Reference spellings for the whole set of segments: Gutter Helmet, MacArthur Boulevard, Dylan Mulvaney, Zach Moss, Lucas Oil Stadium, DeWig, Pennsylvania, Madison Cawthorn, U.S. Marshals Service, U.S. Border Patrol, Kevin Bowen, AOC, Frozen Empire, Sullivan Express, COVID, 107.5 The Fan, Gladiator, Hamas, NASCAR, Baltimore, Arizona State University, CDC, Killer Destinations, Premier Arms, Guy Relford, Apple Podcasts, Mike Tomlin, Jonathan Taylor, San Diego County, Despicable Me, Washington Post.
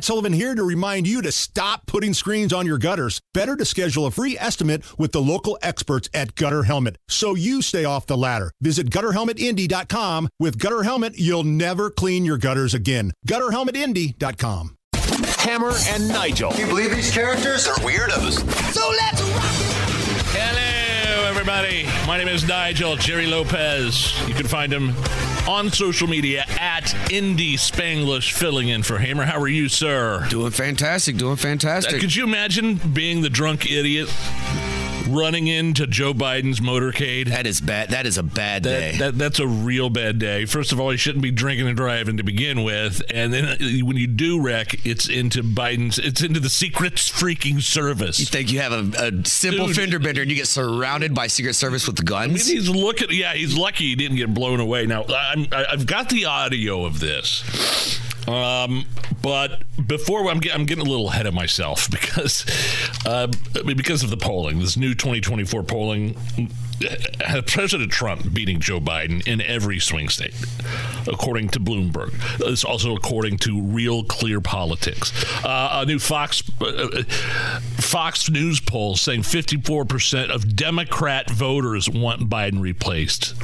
Matt Sullivan here to remind you to stop putting screens on your gutters. Better to schedule a free estimate with the local experts at Gutter Helmet so you stay off the ladder. Visit GutterHelmetIndy.com. With Gutter Helmet, you'll never clean your gutters again. GutterHelmetIndy.com. Hammer and Nigel. Can you believe these characters are weirdos? So let's rock it! Hello, everybody. My name is Nigel Jerry Lopez. You can find him on social media at Indy Spanglish, filling in for Hammer. How are you, sir? Doing fantastic, doing fantastic. Could you imagine being the drunk idiot running into Joe Biden's motorcade? That is bad. That is a bad day. That's a real bad day. First of all, he shouldn't be drinking and driving to begin with. And then when you do wreck, it's into the Secret Freaking Service. You think you have a simple fender bender and you get surrounded by Secret Service with guns? I mean, he's lucky he didn't get blown away. Now, I've got the audio of this. But before I'm getting a little ahead of myself because of the polling, this new 2024 polling had President Trump beating Joe Biden in every swing state, according to Bloomberg. It's also according to Real Clear Politics. A new Fox News poll saying 54% of Democrat voters want Biden replaced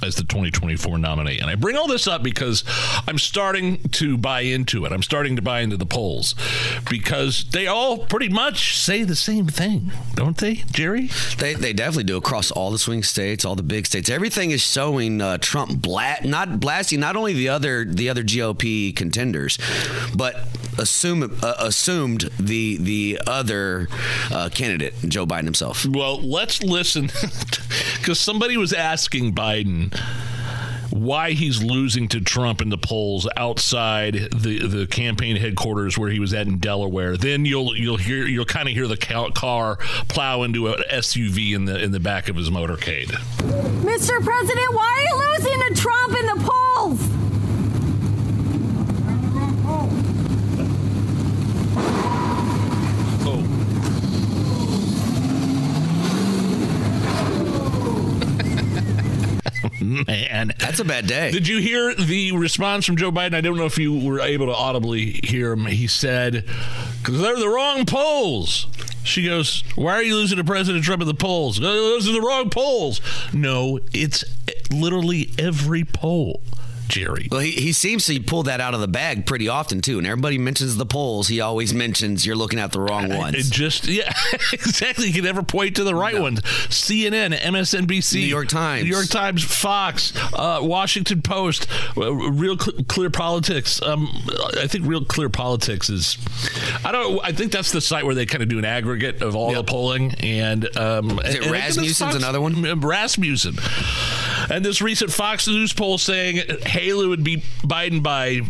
as the 2024 nominee. And I bring all this up because I'm starting to buy into it. I'm starting to buy into the polls because they all pretty much say the same thing, don't they, Jerry? They definitely do, across all the swing states, all the big states. Everything is showing Trump blasting not only the other GOP contenders, but assumed the other candidate, Joe Biden himself. Well, let's listen, because somebody was asking Biden why he's losing to Trump in the polls outside the campaign headquarters where he was at in Delaware. Then you'll kind of hear the car plow into an SUV in the back of his motorcade. Mr. President, why are you losing to Trump in the polls? Oh. Man, that's a bad day. Did you hear the response from Joe Biden? I don't know if you were able to audibly hear him. He said, because they're the wrong polls. She goes, why are you losing to President Trump in the polls? Those are the wrong polls. No, it's literally every poll, Jerry. Well, he seems to pull that out of the bag pretty often, too. And everybody mentions the polls. He always mentions you're looking at the wrong ones. Yeah, exactly. You can never point to the right ones. CNN, MSNBC. New York Times, Fox, Washington Post, Real Clear Politics. I think Real Clear Politics is, I think that's the site where they kind of do an aggregate of all the polling. And is it Rasmussen's another one? Rasmussen. And this recent Fox News poll saying Haley would beat Biden by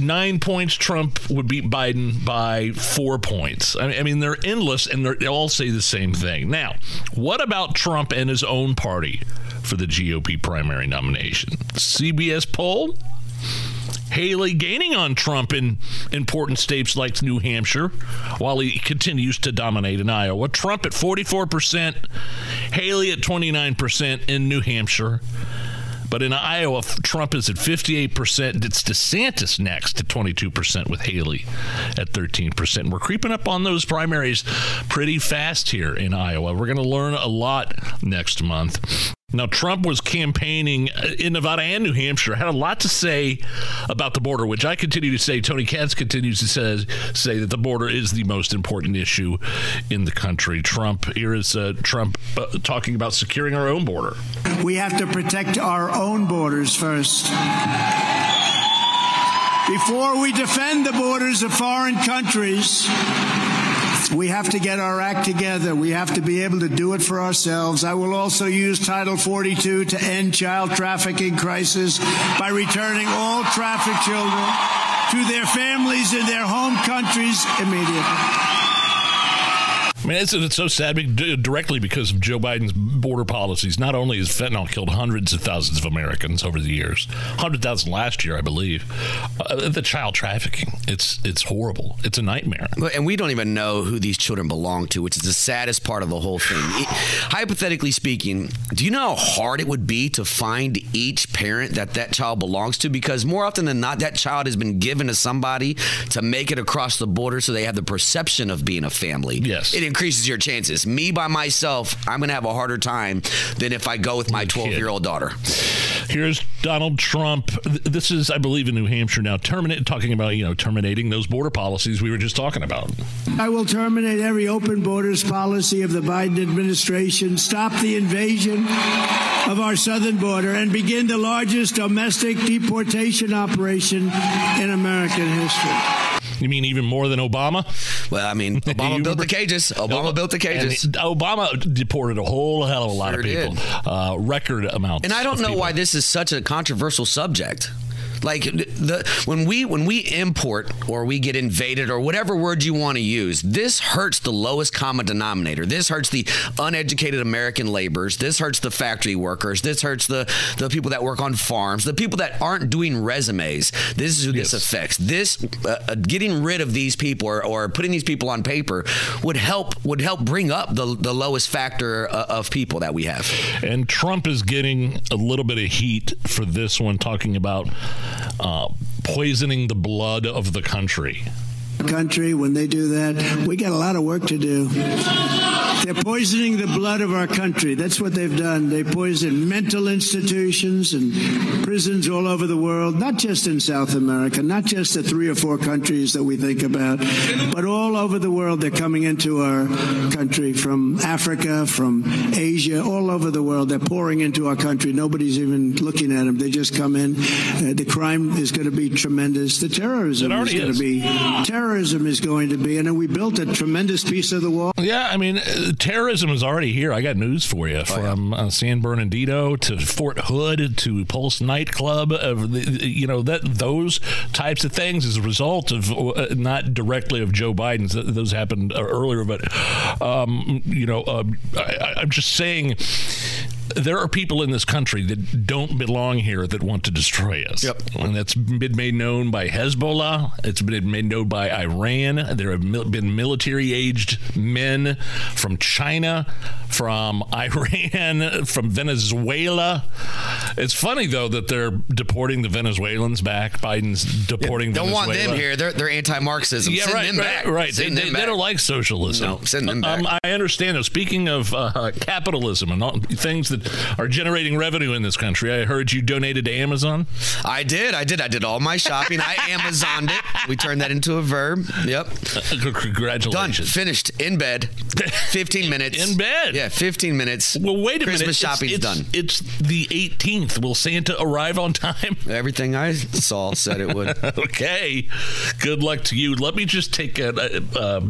9 points. Trump would beat Biden by 4 points. I mean, they're endless, and they all say the same thing. Now, what about Trump and his own party for the GOP primary nomination? CBS poll, Haley gaining on Trump in important states like New Hampshire, while he continues to dominate in Iowa. Trump at 44%, Haley at 29% in New Hampshire. But in Iowa, Trump is at 58%. It's DeSantis next at 22% with Haley at 13%. We're creeping up on those primaries pretty fast here in Iowa. We're going to learn a lot next month. Now, Trump was campaigning in Nevada and New Hampshire, had a lot to say about the border, which I continue to say, Tony Katz continues to say that the border is the most important issue in the country. Here is Trump talking about securing our own border. We have to protect our own borders first. Before we defend the borders of foreign countries, we have to get our act together. We have to be able to do it for ourselves. I will also use Title 42 to end child trafficking crisis by returning all trafficked children to their families in their home countries immediately. I mean, it's so sad directly because of Joe Biden's border policies. Not only has fentanyl killed hundreds of thousands of Americans over the years, 100,000 last year, I believe, the child trafficking, it's horrible. It's a nightmare. And we don't even know who these children belong to, which is the saddest part of the whole thing. Hypothetically speaking, do you know how hard it would be to find each parent that child belongs to? Because more often than not, that child has been given to somebody to make it across the border so they have the perception of being a family. Yes. It increases your chances. Me by myself, I'm going to have a harder time than if I go with my 12-year-old daughter. Here's Donald Trump. This is, I believe, in New Hampshire now, talking about, terminating those border policies we were just talking about. I will terminate every open borders policy of the Biden administration, stop the invasion of our southern border, and begin the largest domestic deportation operation in American history. You mean even more than Obama? Well, I mean, Obama built the cages. Obama built the cages. Obama deported a whole hell of a lot of people. Record amounts. And I don't know why this is such a controversial subject. Like when we import or we get invaded or whatever word you want to use, this hurts the lowest common denominator. This hurts the uneducated American laborers. This hurts the factory workers. This hurts the people that work on farms, the people that aren't doing resumes. This is who this affects. This getting rid of these people or putting these people on paper would help bring up the lowest factor of people that we have. And Trump is getting a little bit of heat for this one, talking about poisoning the blood of the country. When they do that, we got a lot of work to do. They're poisoning the blood of our country. That's what they've done. They poisoned mental institutions and prisons all over the world, not just in South America, not just the 3 or 4 countries that we think about, but all over the world. They're coming into our country from Africa, from Asia, all over the world. They're pouring into our country. Nobody's even looking at them. They just come in. The crime is going to be tremendous. The terrorism is going to be and then we built a tremendous piece of the wall. Yeah, I mean, terrorism is already here. I got news for you. From San Bernardino to Fort Hood to Pulse nightclub, those types of things is a result of not directly of Joe Biden's. Those happened earlier, but I'm just saying. There are people in this country that don't belong here that want to destroy us. Yep. And that's been made known by Hezbollah. It's been made known by Iran. There have been military-aged men from China, from Iran, from Venezuela. It's funny, though, that they're deporting the Venezuelans back. Biden's deporting Venezuela. Don't want them here. They're anti-Marxism. Yeah, send them back. Right. They don't like socialism. No, send them back. I understand. Speaking of capitalism and all, things that are generating revenue in this country. I heard you donated to Amazon. I did. I did all my shopping. I Amazoned it. We turned that into a verb. Yep. Congratulations. Done. Finished. In bed. 15 minutes. In bed? Yeah, 15 minutes. Well, wait a minute. Christmas shopping's done. It's the 18th. Will Santa arrive on time? Everything I saw said it would. Okay. Good luck to you. Let me just take a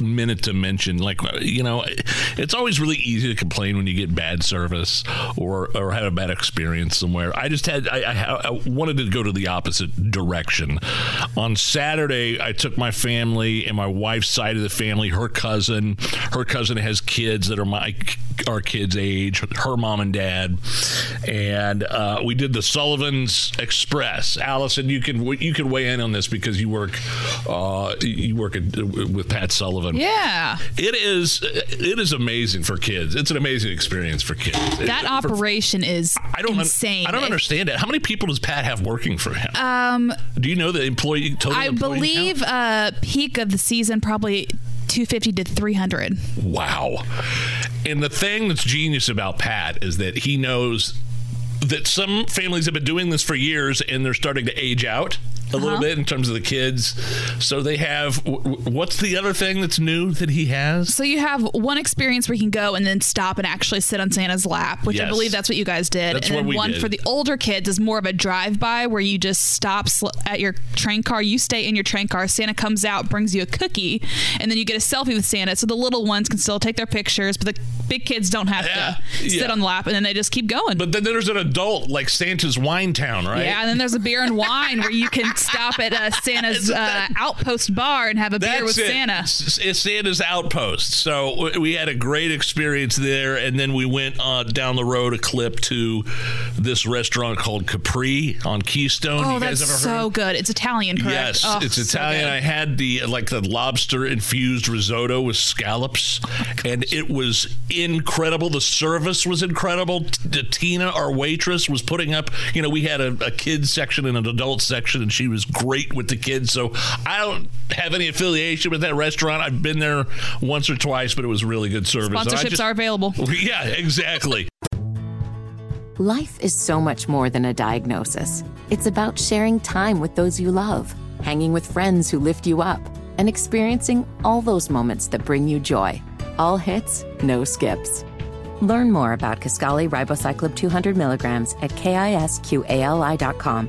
minute to mention, it's always really easy to complain when you get bad service or have a bad experience somewhere. I wanted to go to the opposite direction. On Saturday, I took my family and my wife's side of the family, her cousin has kids that are our kids' age, her mom and dad, and we did the Sullivan's Express. Allison, you can weigh in on this because you work with Pat Sullivan. Yeah. It is amazing for kids. It's an amazing experience for kids. That operation is insane. I don't understand it. How many people does Pat have working for him? Do you know the total employee believe count? Peak of the season probably 250 to 300. Wow. And the thing that's genius about Pat is that he knows that some families have been doing this for years and they're starting to age out a little bit in terms of the kids. So they have, what's the other thing that's new that he has? So you have one experience where you can go and then stop and actually sit on Santa's lap, which I believe that's what you guys did. That's what we did. And then one for the older kids is more of a drive-by where you just stop at your train car. You stay in your train car. Santa comes out, brings you a cookie, and then you get a selfie with Santa. So the little ones can still take their pictures, but the big kids don't have to sit on the lap, and then they just keep going. But then there's an adult, like Santa's Wine Town, right? Yeah, and then there's a beer and wine where you can stop at Santa's outpost bar and have a beer with Santa. It's Santa's outpost. So we had a great experience there, and then we went down the road a clip to this restaurant called Capri on Keystone. Oh, you guys that's ever heard? So good. It's Italian, correct? Yes, oh, it's Italian. So I had the lobster infused risotto with scallops, and it was incredible. The service was incredible. Tina, our waitress, was putting up. You know, we had a kids section and an adult section, and she was great with the kids. So I don't have any affiliation with that restaurant. I've been there once or twice, but it was really good service. Sponsorships are available. Yeah, exactly. Life is so much more than a diagnosis. It's about sharing time with those you love, hanging with friends who lift you up, and experiencing all those moments that bring you joy. All hits, no skips. Learn more about Kisqali Ribociclib 200 milligrams at kisqali.com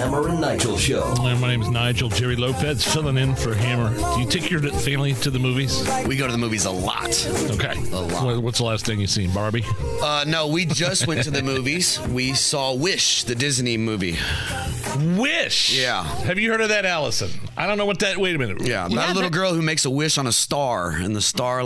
Hammer and Nigel Show. Hello, my name is Nigel Jerry Lopez, filling in for Hammer. Do you take your family to the movies? We go to the movies a lot. Okay. A lot. What's the last thing you've seen, Barbie? No, we just went to the movies. We saw Wish, the Disney movie. Wish? Yeah. Have you heard of that, Allison? I don't know what that... Wait a minute. Yeah, about a little girl who makes a wish on a star, and the star,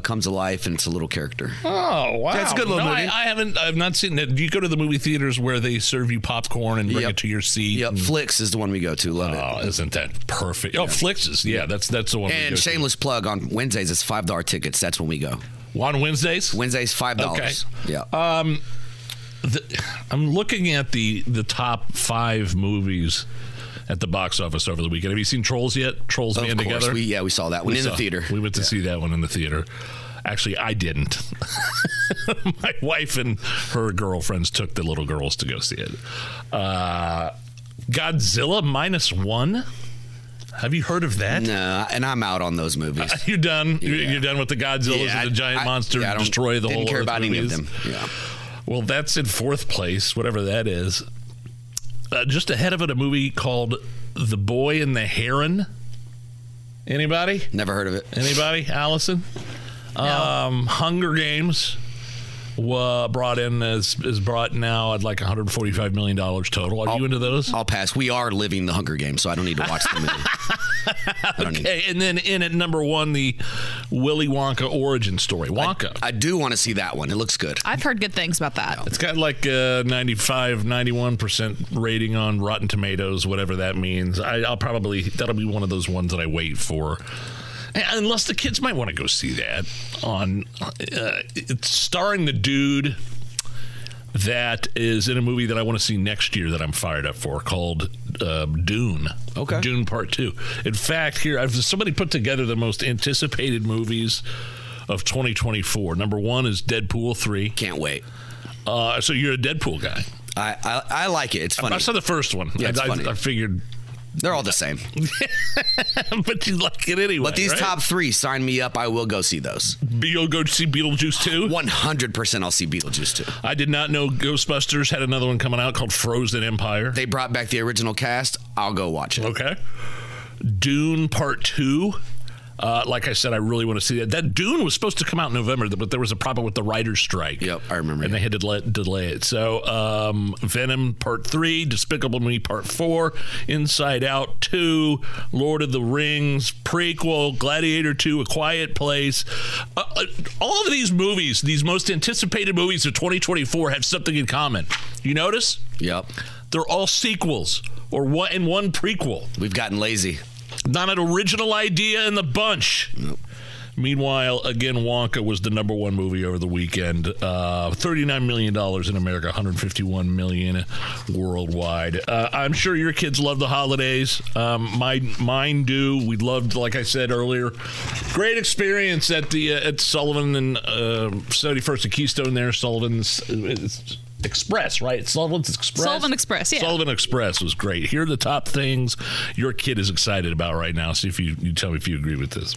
comes to life, and it's a little character. Oh, wow. That's a good little movie. I've not seen that. Do you go to the movie theaters where they serve you popcorn and bring it to your seat? Yep, Flix is the one we go to. Love it. Oh, isn't that perfect? Oh, yeah. Flix is, that's the one we go to. And shameless plug, on Wednesdays, it's $5 tickets. That's when we go. On Wednesdays? Wednesdays, $5. Okay. Yeah. I'm looking at the top 5 movies at the box office over the weekend. Have you seen Trolls yet? Trolls Man Together? Of course. We saw that one in the theater. We went to see that one in the theater. Actually, I didn't. My wife and her girlfriends took the little girls to go see it. Godzilla -1. Have you heard of that? No, and I'm out on those movies. You're done. Yeah. You're done with the Godzillas and the giant monster destroy the whole earth. Didn't care about movies. Any of them. Yeah. Well, that's in 4th place, whatever that is. Just ahead of it, a movie called The Boy and the Heron. Anybody? Never heard of it. Anybody? Allison? No. Hunger Games. Brought in is brought now at $145 million total. Are you into those? I'll pass. We are living the Hunger Games, so I don't need to watch the movie. Okay, and then in at number 1, the Willy Wonka origin story. Wonka. I do want to see that one. It looks good. I've heard good things about that. It's got a 91% rating on Rotten Tomatoes, whatever that means. That'll be one of those ones that I wait for. Unless the kids might want to go see that. It's starring the dude that is in a movie that I want to see next year that I'm fired up for called Dune. Okay. Dune Part 2. In fact, somebody put together the most anticipated movies of 2024. Number 1 is Deadpool 3. Can't wait. So you're a Deadpool guy. I like it. It's funny. I saw the first one. Yeah, it's funny. I figured... They're all the same. But you like it anyway. But these top 3, sign me up. I will go see those. You'll go see Beetlejuice 2? 100% I'll see Beetlejuice 2. I did not know Ghostbusters had another one coming out called Frozen Empire. They brought back the original cast. I'll go watch it. Okay. Dune Part 2. Like I said, I really want to see that. That Dune was supposed to come out in November, but there was a problem with the writer's strike. Yep, I remember. And they had to delay it. So Venom Part 3, Despicable Me Part 4, Inside Out 2, Lord of the Rings prequel, Gladiator 2, A Quiet Place. All of these movies, these most anticipated movies of 2024 have something in common. You notice? Yep. They're all sequels or one prequel. We've gotten lazy. Not an original idea in the bunch. Nope. Meanwhile, again, Wonka was the number 1 movie over the weekend. $39 million in America, $151 million worldwide. I'm sure your kids love the holidays. Mine do. We loved, like I said earlier, great experience at the at Sullivan and 71st and Keystone there. Sullivan's... Express, right? Sullivan Express. Sullivan Express, yeah. Sullivan Express was great. Here are the top things your kid is excited about right now. See if you tell me if you agree with this.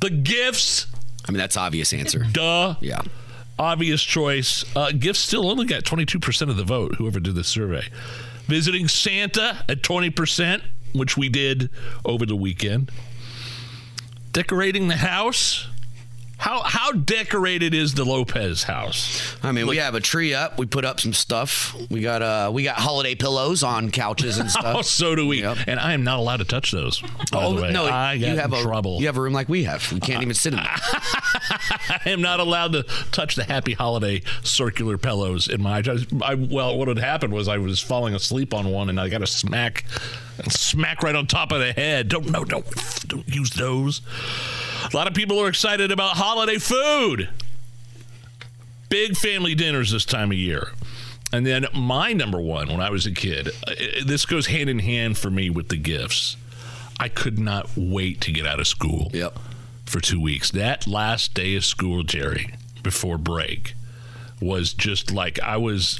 The gifts. I mean, that's obvious answer. Duh. Yeah. Obvious choice. Gifts still only got 22% of the vote, whoever did the survey. Visiting Santa at 20%. which we did over the weekend. Decorating the house. How decorated is the Lopez house? I mean, we have a tree up. We put up some stuff. We got holiday pillows on couches and stuff. Oh, so do we. Yep. And I am not allowed to touch those. By the way. No, you have a room like we have. We can't even sit in it. I am not allowed to touch the happy holiday circular pillows in my house. Well, what had happened was I was falling asleep on one, and I got a smack right on top of the head. Don't use those. A lot of people are excited about holiday food. Big family dinners this time of year. And then my number one when I was a kid, this goes hand in hand for me with the gifts. I could not wait to get out of school for 2 weeks. That last day of school, Jerry, before break, was just like I was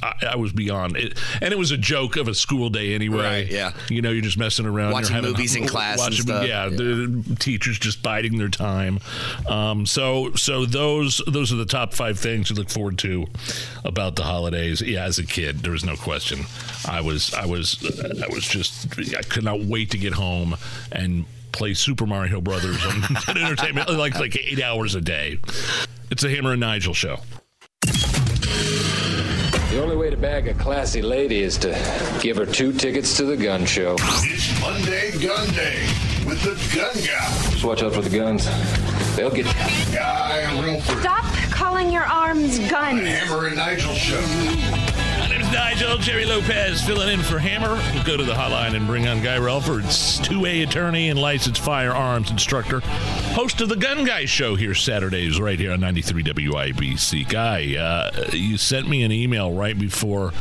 beyond it, and it was a joke of a school day anyway. Right, yeah, you know, you're just messing around, watching movies in class, and stuff. Yeah, the teachers just biding their time. So those are the top five things you look forward to about the holidays. Yeah, as a kid, there was no question. I was just, I could not wait to get home and play Super Mario Brothers on entertainment like 8 hours a day. It's a Hammer and Nigel show. The only way to bag a classy lady is to give her 2 tickets to the gun show. It's Monday Gun Day with the Gun Guy. Just watch out for the guns. They'll get you. Guy Relford. Stop calling your arms guns. Hammer and Nigel show. My name's Nigel Jerry Lopez, filling in for Hammer. We'll go to the hotline and bring on Guy Relford, 2A attorney and licensed firearms instructor, host of the Gun Guy show here Saturdays right here on 93 WIBC. Guy, you sent me an email right before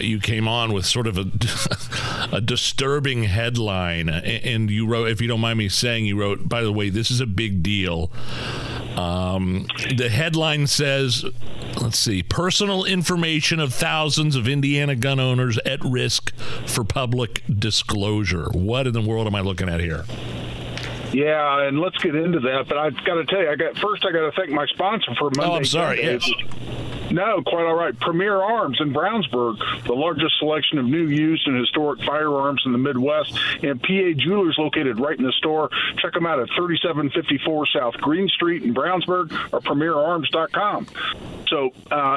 you came on with sort of a disturbing headline, and you wrote, if you don't mind me saying, you wrote, by the way, this is a big deal. The headline says, let's see, personal information of thousands of Indiana gun owners at risk for public disclosure. What in the world am I looking at here? Yeah, and let's get into that. But I've got to tell you, I got to thank my sponsor for Monday. Oh, I'm sorry. Yes. No, quite all right. Premier Arms in Brownsburg, the largest selection of new, used, and historic firearms in the Midwest, and PA Jewelers located right in the store. Check them out at 3754 South Green Street in Brownsburg or premierarms.com. So,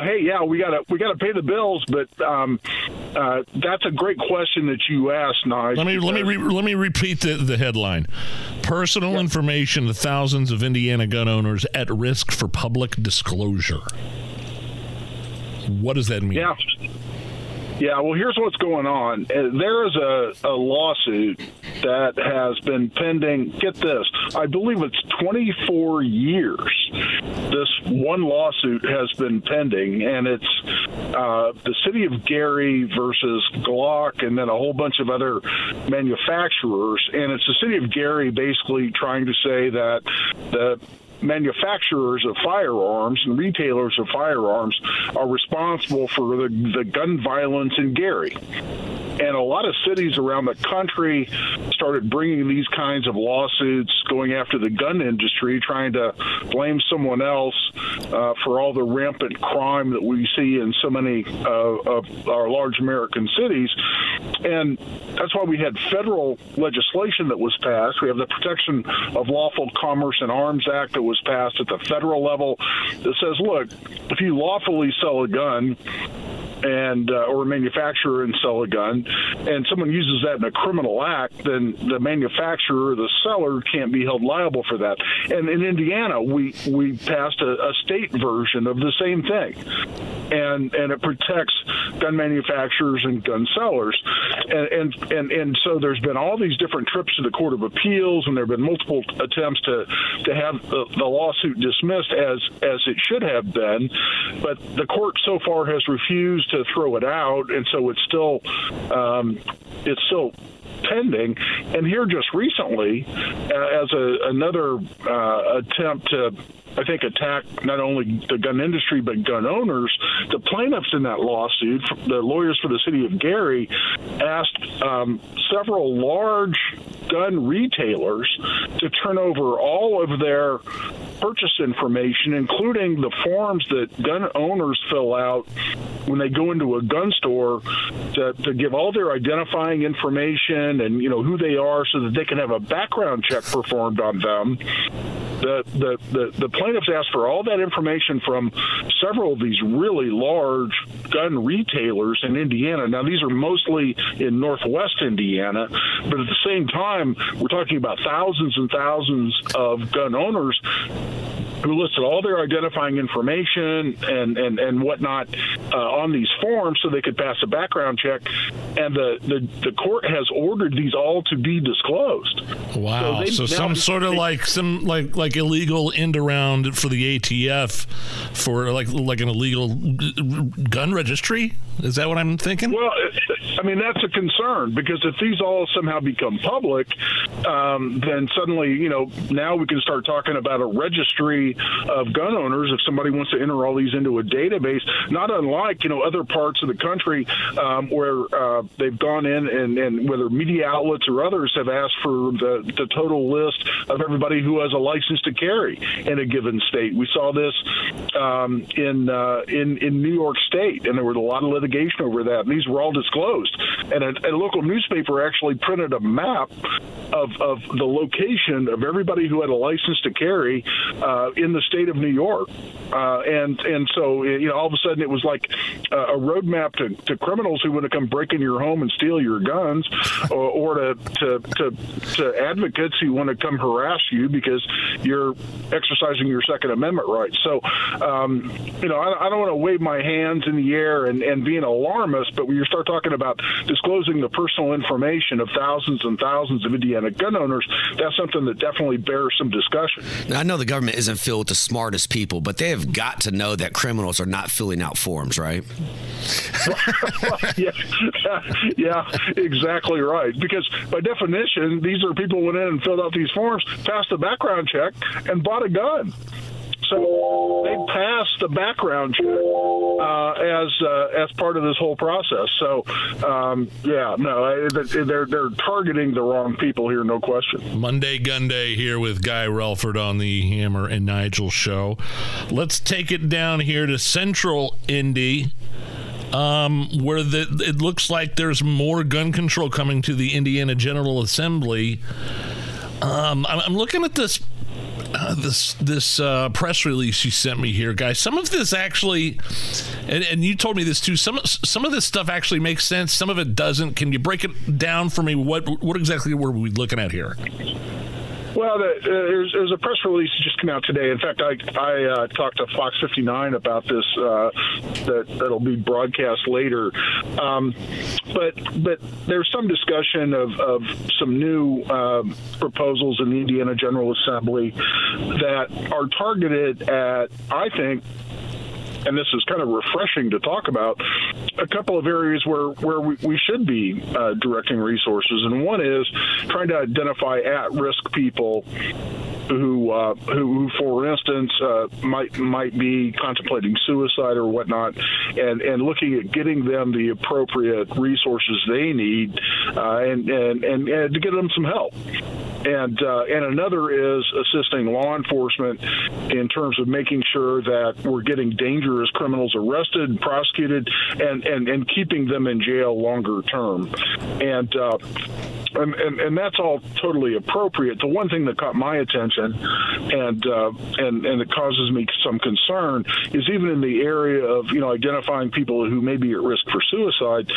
hey, yeah, we gotta pay the bills, but that's a great question that you asked, Nigel. Let me repeat the headline. Personal information to thousands of Indiana gun owners at risk for public disclosure. What does that mean? Yeah, well, here's what's going on. There is a lawsuit that has been pending, get this, I believe it's 24 years. This one lawsuit has been pending, and it's the city of Gary versus Glock and then a whole bunch of other manufacturers. And it's the city of Gary basically trying to say that the manufacturers of firearms and retailers of firearms are responsible for the gun violence in Gary. And a lot of cities around the country started bringing these kinds of lawsuits, going after the gun industry, trying to blame someone else for all the rampant crime that we see in so many of our large American cities. And that's why we had federal legislation that was passed. We have the Protection of Lawful Commerce and Arms Act that was passed at the federal level that says, look, if you lawfully sell a gun, and or manufacture and sell a gun, and someone uses that in a criminal act, then the manufacturer or the seller can't be held liable for that. And in Indiana, we passed a state version of the same thing, and it protects gun manufacturers and gun sellers. And so there's been all these different trips to the Court of Appeals, and there have been multiple attempts to have the lawsuit dismissed as it should have been, but the court so far has refused to throw it out, and so it's still pending. And here just recently, as another attempt to, I think, attack not only the gun industry but gun owners, the plaintiffs in that lawsuit, the lawyers for the city of Gary, asked several large gun retailers to turn over all of their purchase information, including the forms that gun owners fill out when they go into a gun store, to give all their identifying information, in and, you know, who they are so that they can have a background check performed on them. The plaintiffs asked for all that information from several of these really large gun retailers in Indiana. Now, these are mostly in northwest Indiana, but at the same time, we're talking about thousands and thousands of gun owners who listed all their identifying information and whatnot on these forms so they could pass a background check. And the court has ordered these all to be disclosed. Wow. So some sort of like illegal end around for the ATF for like an illegal gun registry? Is that what I'm thinking? Well, I mean, that's a concern, because if these all somehow become public, then suddenly, you know, now we can start talking about a registry of gun owners if somebody wants to enter all these into a database, not unlike, you know, other parts of the country where they've gone in and whether media outlets or others have asked for the total list of everybody who has a license to carry in a given state. We saw this in New York State, and there was a lot of litigation over that. And these were all disclosed. And a local newspaper actually printed a map of the location of everybody who had a license to carry in the state of New York, and so, you know, all of a sudden it was like a roadmap to criminals who want to come break into your home and steal your guns, or to advocates who want to come harass you because you're exercising your Second Amendment rights. So, you know, I don't want to wave my hands in the air and be an alarmist, but when you start talking about disclosing the personal information of thousands and thousands of Indiana gun owners, that's something that definitely bears some discussion. Now, I know the government isn't filled with the smartest people, but they have got to know that criminals are not filling out forms, right? Yeah, exactly right. Because by definition, these are people who went in and filled out these forms, passed the background check, and bought a gun. So they passed the background check as part of this whole process. So, they're targeting the wrong people here, no question. Monday Gun Day here with Guy Relford on the Hammer and Nigel show. Let's take it down here to Central Indy, where it looks like there's more gun control coming to the Indiana General Assembly. I'm looking at this. This press release you sent me here, guys. Some of this actually, and you told me this too. Some of this stuff actually makes sense. Some of it doesn't. Can you break it down for me? What exactly were we looking at here? Well, there's a press release that just came out today. In fact, I talked to Fox 59 about this. That'll be broadcast later. But there's some discussion of some new proposals in the Indiana General Assembly that are targeted at, I think, and this is kind of refreshing to talk about, a couple of areas where we should be directing resources. And one is trying to identify at-risk people who for instance, might be contemplating suicide or whatnot, and looking at getting them the appropriate resources they need and to get them some help. And another is assisting law enforcement in terms of making sure that we're getting dangerous criminals arrested, prosecuted, and keeping them in jail longer term. And that's all totally appropriate. The one thing that caught my attention and it causes me some concern is even in the area of, you know, identifying people who may be at risk for suicide,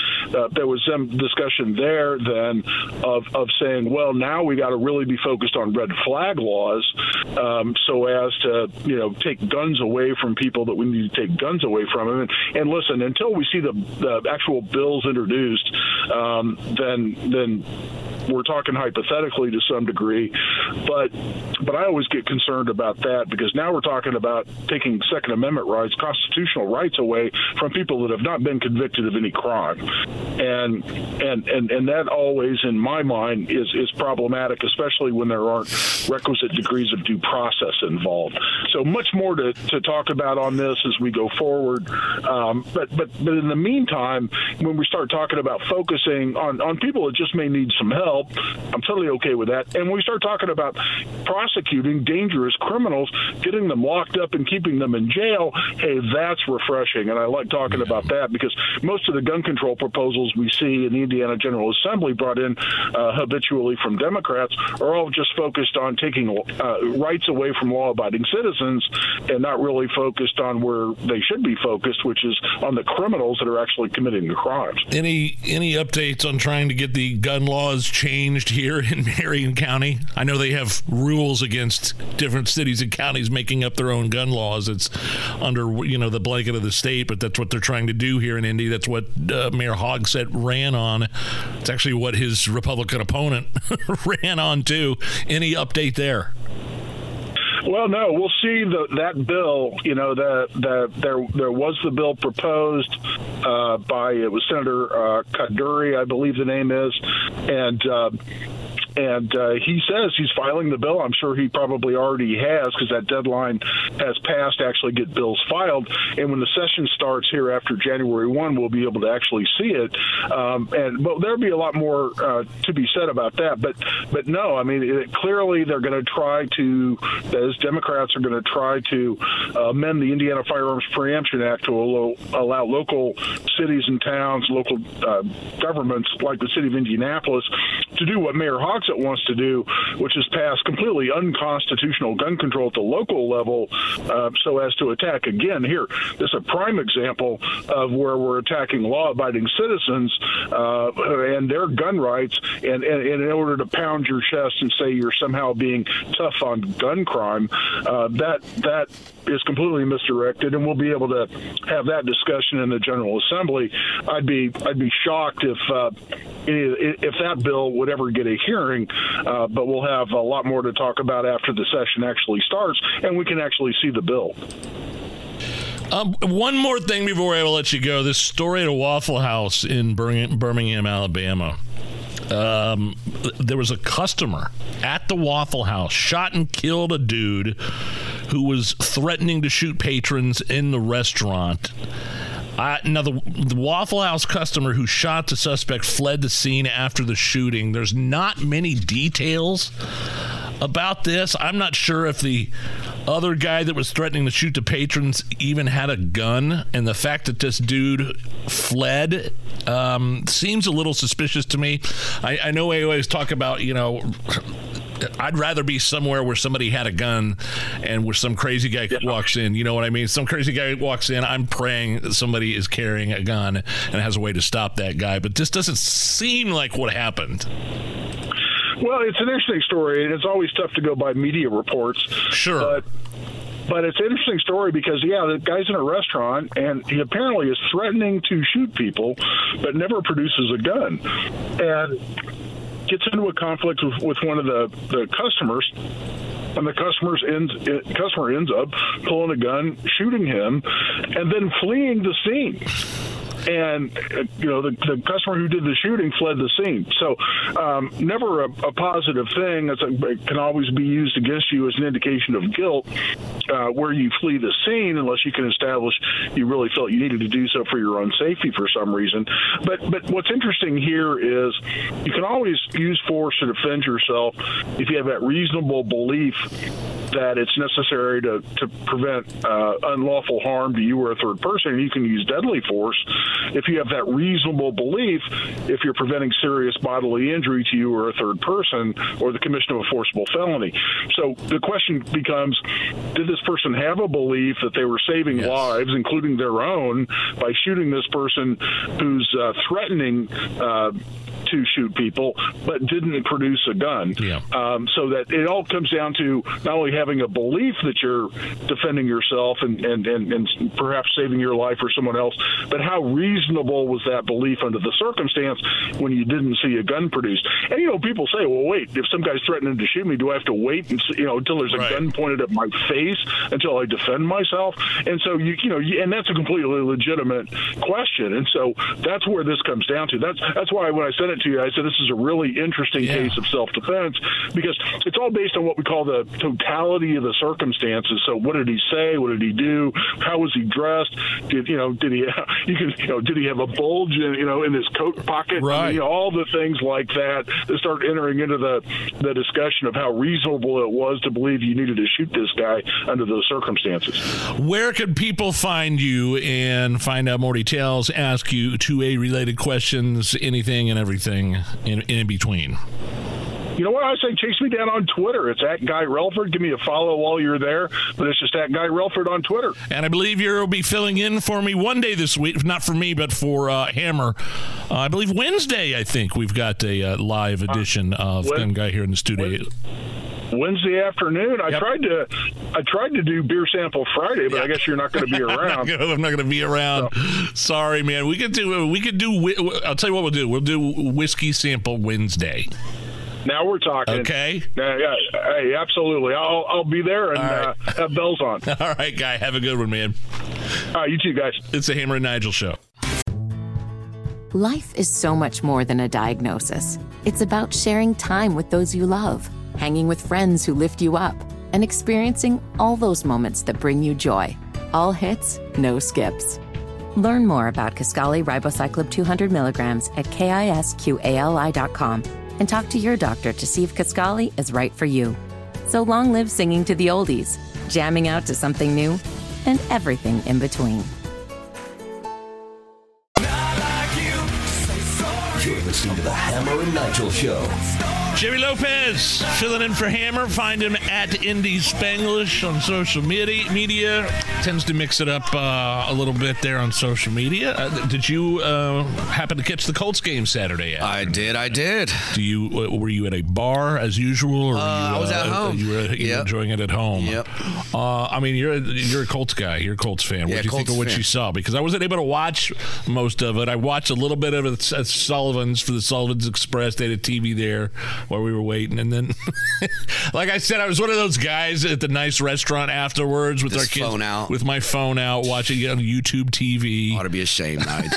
there was some discussion there then of saying, well, now we got to really be focused on red flag laws so as to, you know, take guns away from people that we need to take guns away from them. And listen, until we see the actual bills introduced, then we're talking hypothetically to some degree, but I always get concerned about that, because now we're talking about taking Second Amendment rights, constitutional rights away from people that have not been convicted of any crime, and that always, in my mind, is problematic, especially when there aren't requisite degrees of due process involved. So much more to talk about on this as we go forward, but in the meantime, when we start talking about focusing on people that just may need some help, help. I'm totally okay with that. And when we start talking about prosecuting dangerous criminals, getting them locked up and keeping them in jail, hey, that's refreshing. And I like talking about that because most of the gun control proposals we see in the Indiana General Assembly brought in habitually from Democrats are all just focused on taking rights away from law-abiding citizens and not really focused on where they should be focused, which is on the criminals that are actually committing the crimes. Any updates on trying to get the gun laws changed here in Marion County? I know they have rules against different cities and counties making up their own gun laws. It's under, you know, the blanket of the state, but that's what they're trying to do here in Indy. That's what Mayor Hogsett ran on. It's actually what his Republican opponent ran on too. Any update there? Well, no, we'll see that bill. You know, there was the bill proposed by, it was Senator Kaduri, I believe the name is, and he says he's filing the bill. I'm sure he probably already has because that deadline has passed to actually get bills filed. And when the session starts here after January 1, we'll be able to actually see it. But there'll be a lot more to be said about that. But no, I mean, clearly they're going to try to, as Democrats are going to try to amend the Indiana Firearms Preemption Act to allow local cities and towns, local governments like the city of Indianapolis to do what Mayor Hogsett wants to do, which is pass completely unconstitutional gun control at the local level so as to attack, again, here, this is a prime example of where we're attacking law-abiding citizens and their gun rights, and in order to pound your chest and say you're somehow being tough on gun crime, that is completely misdirected, and we'll be able to have that discussion in the General Assembly. I'd be shocked if that bill would ever get a hearing. But we'll have a lot more to talk about after the session actually starts, and we can actually see the bill. One more thing before I will let you go. This story at a Waffle House in Birmingham, Alabama. There was a customer at the Waffle House shot and killed a dude who was threatening to shoot patrons in the restaurant. Now, the Waffle House customer who shot the suspect fled the scene after the shooting. There's not many details about this. I'm not sure if the other guy that was threatening to shoot the patrons even had a gun, and the fact that this dude fled seems a little suspicious to me. I know I always talk about, you know, I'd rather be somewhere where somebody had a gun and where some crazy guy walks in. You know what I mean? Some crazy guy walks in, I'm praying that somebody is carrying a gun and has a way to stop that guy. But this doesn't seem like what happened. Well, it's an interesting story, and it's always tough to go by media reports. Sure. But it's an interesting story because, yeah, the guy's in a restaurant, and he apparently is threatening to shoot people but never produces a gun. And gets into a conflict with one of the customers, and the customer ends up pulling a gun, shooting him, and then fleeing the scene. And, you know, the customer who did the shooting fled the scene. So never a positive thing. It can always be used against you as an indication of guilt where you flee the scene unless you can establish you really felt you needed to do so for your own safety for some reason. But what's interesting here is you can always use force to defend yourself if you have that reasonable belief that it's necessary to prevent unlawful harm to you or a third person. You can use deadly force if you have that reasonable belief, if you're preventing serious bodily injury to you or a third person or the commission of a forcible felony. So the question becomes, did this person have a belief that they were saving lives, including their own, by shooting this person who's threatening to shoot people, but didn't produce a gun? Yeah. So that it all comes down to not only having a belief that you're defending yourself and perhaps saving your life or someone else, but how reasonable was that belief under the circumstance when you didn't see a gun produced? And, you know, people say, well, wait, if some guy's threatening to shoot me, do I have to wait and see, you know, until there's a gun pointed at my face until I defend myself? And so, and that's a completely legitimate question. And so that's where this comes down to. That's why when I said it to you. I said, this is a really interesting case of self-defense, because it's all based on what we call the totality of the circumstances. So what did he say? What did he do? How was he dressed? Did he have a bulge in his coat pocket? Right. All the things like that that start entering into the discussion of how reasonable it was to believe you needed to shoot this guy under those circumstances. Where can people find you and find out more details, ask you 2A related questions, anything and everything in between? You know what? I say chase me down on Twitter. It's at Guy Relford. Give me a follow while you're there. But it's just at Guy Relford on Twitter. And I believe you'll be filling in for me one day this week. Not for me, but for Hammer. I believe Wednesday, I think, we've got a live edition of Gun Guy here in the studio. Wednesday afternoon. Yep. I tried to do Beer Sample Friday, but I guess you're not going to be around. I'm not going to be around. So. Sorry, man. We could do. I'll tell you what we'll do. We'll do Whiskey Sample Wednesday. Now we're talking. Okay. Yeah, hey, absolutely. I'll be there and have bells on. All right, Guy. Have a good one, man. All right, you too, guys. It's the Hammer and Nigel Show. Life is so much more than a diagnosis. It's about sharing time with those you love, hanging with friends who lift you up, and experiencing all those moments that bring you joy. All hits, no skips. Learn more about Kisqali Ribociclib 200 milligrams at kisqali.com. and talk to your doctor to see if Kisqali is right for you. So long live singing to the oldies, jamming out to something new, and everything in between. You're listening to the Hammer and Nigel Show. Jerry Lopez filling in for Hammer. Find him at Indy Spanglish on social media. Tends to mix it up a little bit there on social media. Did you happen to catch the Colts game Saturday afternoon? I did. Do you? Were you at a bar as usual? Or I was at home. You were enjoying it at home. Yep. You're a Colts guy. You're a Colts fan. What do you think of what you saw? Because I wasn't able to watch most of it. I watched a little bit of it at Sullivan's for the Sullivan's Express. They had a TV there while we were waiting, and then like I said, I was one of those guys at the nice restaurant afterwards with our kids phone out. With my phone out, watching it on YouTube TV. Ought to be ashamed, Nigel.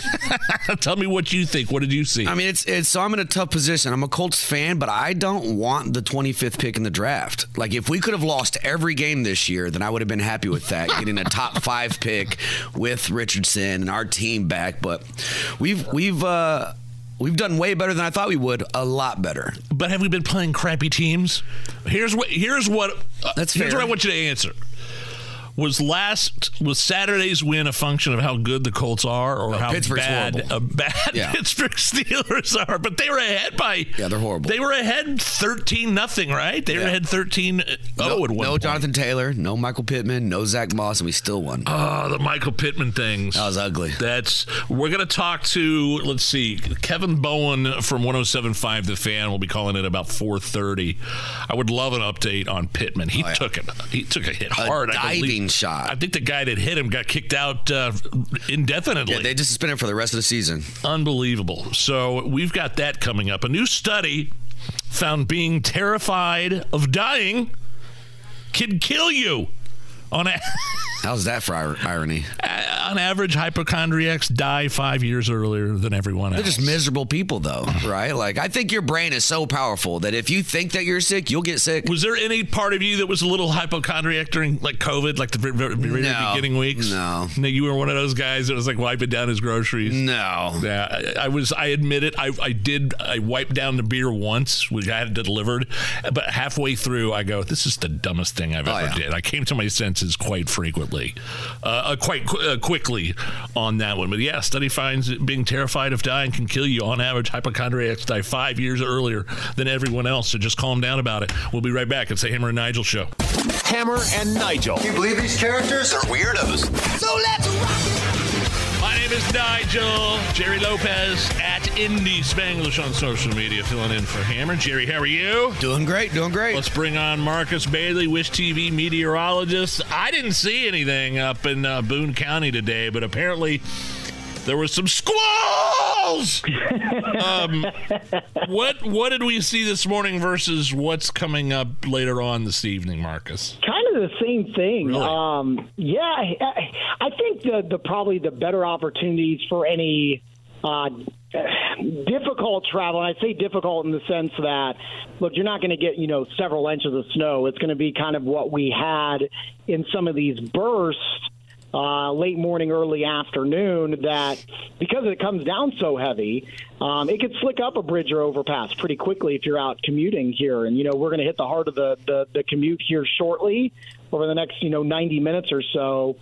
Tell me what you think. What did you see? I mean, so I'm in a tough position. I'm a Colts fan, but I don't want the 25th pick in the draft. Like, if we could have lost every game this year, then I would have been happy with that, getting a top 5 pick with Richardson and our team back. But we've done way better than I thought we would. A lot better. But have we been playing crappy teams? Here's what I want you to answer. Was Saturday's win a function of how good the Colts are, or how bad Pittsburgh Steelers are? But they were ahead by they're horrible. They were ahead 13-0, right? They were ahead 13-0 at one point. No Jonathan Taylor, no Michael Pittman, no Zach Moss, and we still won. Oh, the Michael Pittman things. That was ugly. We're gonna talk to Kevin Bowen from 107.5 The Fan. We'll be calling it about 4:30. I would love an update on Pittman. He took a hit hard. Shot. I think the guy that hit him got kicked out indefinitely. Yeah, they just suspended him for the rest of the season. Unbelievable. So we've got that coming up. A new study found being terrified of dying can kill you. How's that for irony? On average, hypochondriacs die 5 years earlier than everyone else. They're just miserable people, though, right? Like, I think your brain is so powerful that if you think that you're sick, you'll get sick. Was there any part of you that was a little hypochondriac during, like, COVID, like the beginning weeks? No. You were one of those guys that was, like, wiping down his groceries? No. Yeah, I was. I admit it. I did. I wiped down the beer once, which I had delivered. But halfway through, I go, this is the dumbest thing I've ever did. I came to my senses quite frequently. Quickly on that one. But yeah, study finds that being terrified of dying can kill you. On average, hypochondriacs die 5 years earlier than everyone else. So just calm down about it. We'll be right back. It's the Hammer and Nigel Show. Hammer and Nigel. Can you believe these characters are weirdos? So let's rock it! My name is Nigel. Jerry Lopez at Indy Spanglish on social media, filling in for Hammer. Jerry, how are you? Doing great. Let's bring on Marcus Bailey, Wish TV meteorologist. I didn't see anything up in Boone County today, but apparently there were some squalls. What did we see this morning versus what's coming up later on this evening, Marcus? Kind of the same thing. Really? I think the probably the better opportunities for any difficult travel. And I say difficult in the sense that, look, you're not going to get, several inches of snow. It's going to be kind of what we had in some of these bursts late morning, early afternoon, that because it comes down so heavy, it could slick up a bridge or overpass pretty quickly if you're out commuting here. And, we're going to hit the heart of the commute here shortly over the next, 90 minutes or so.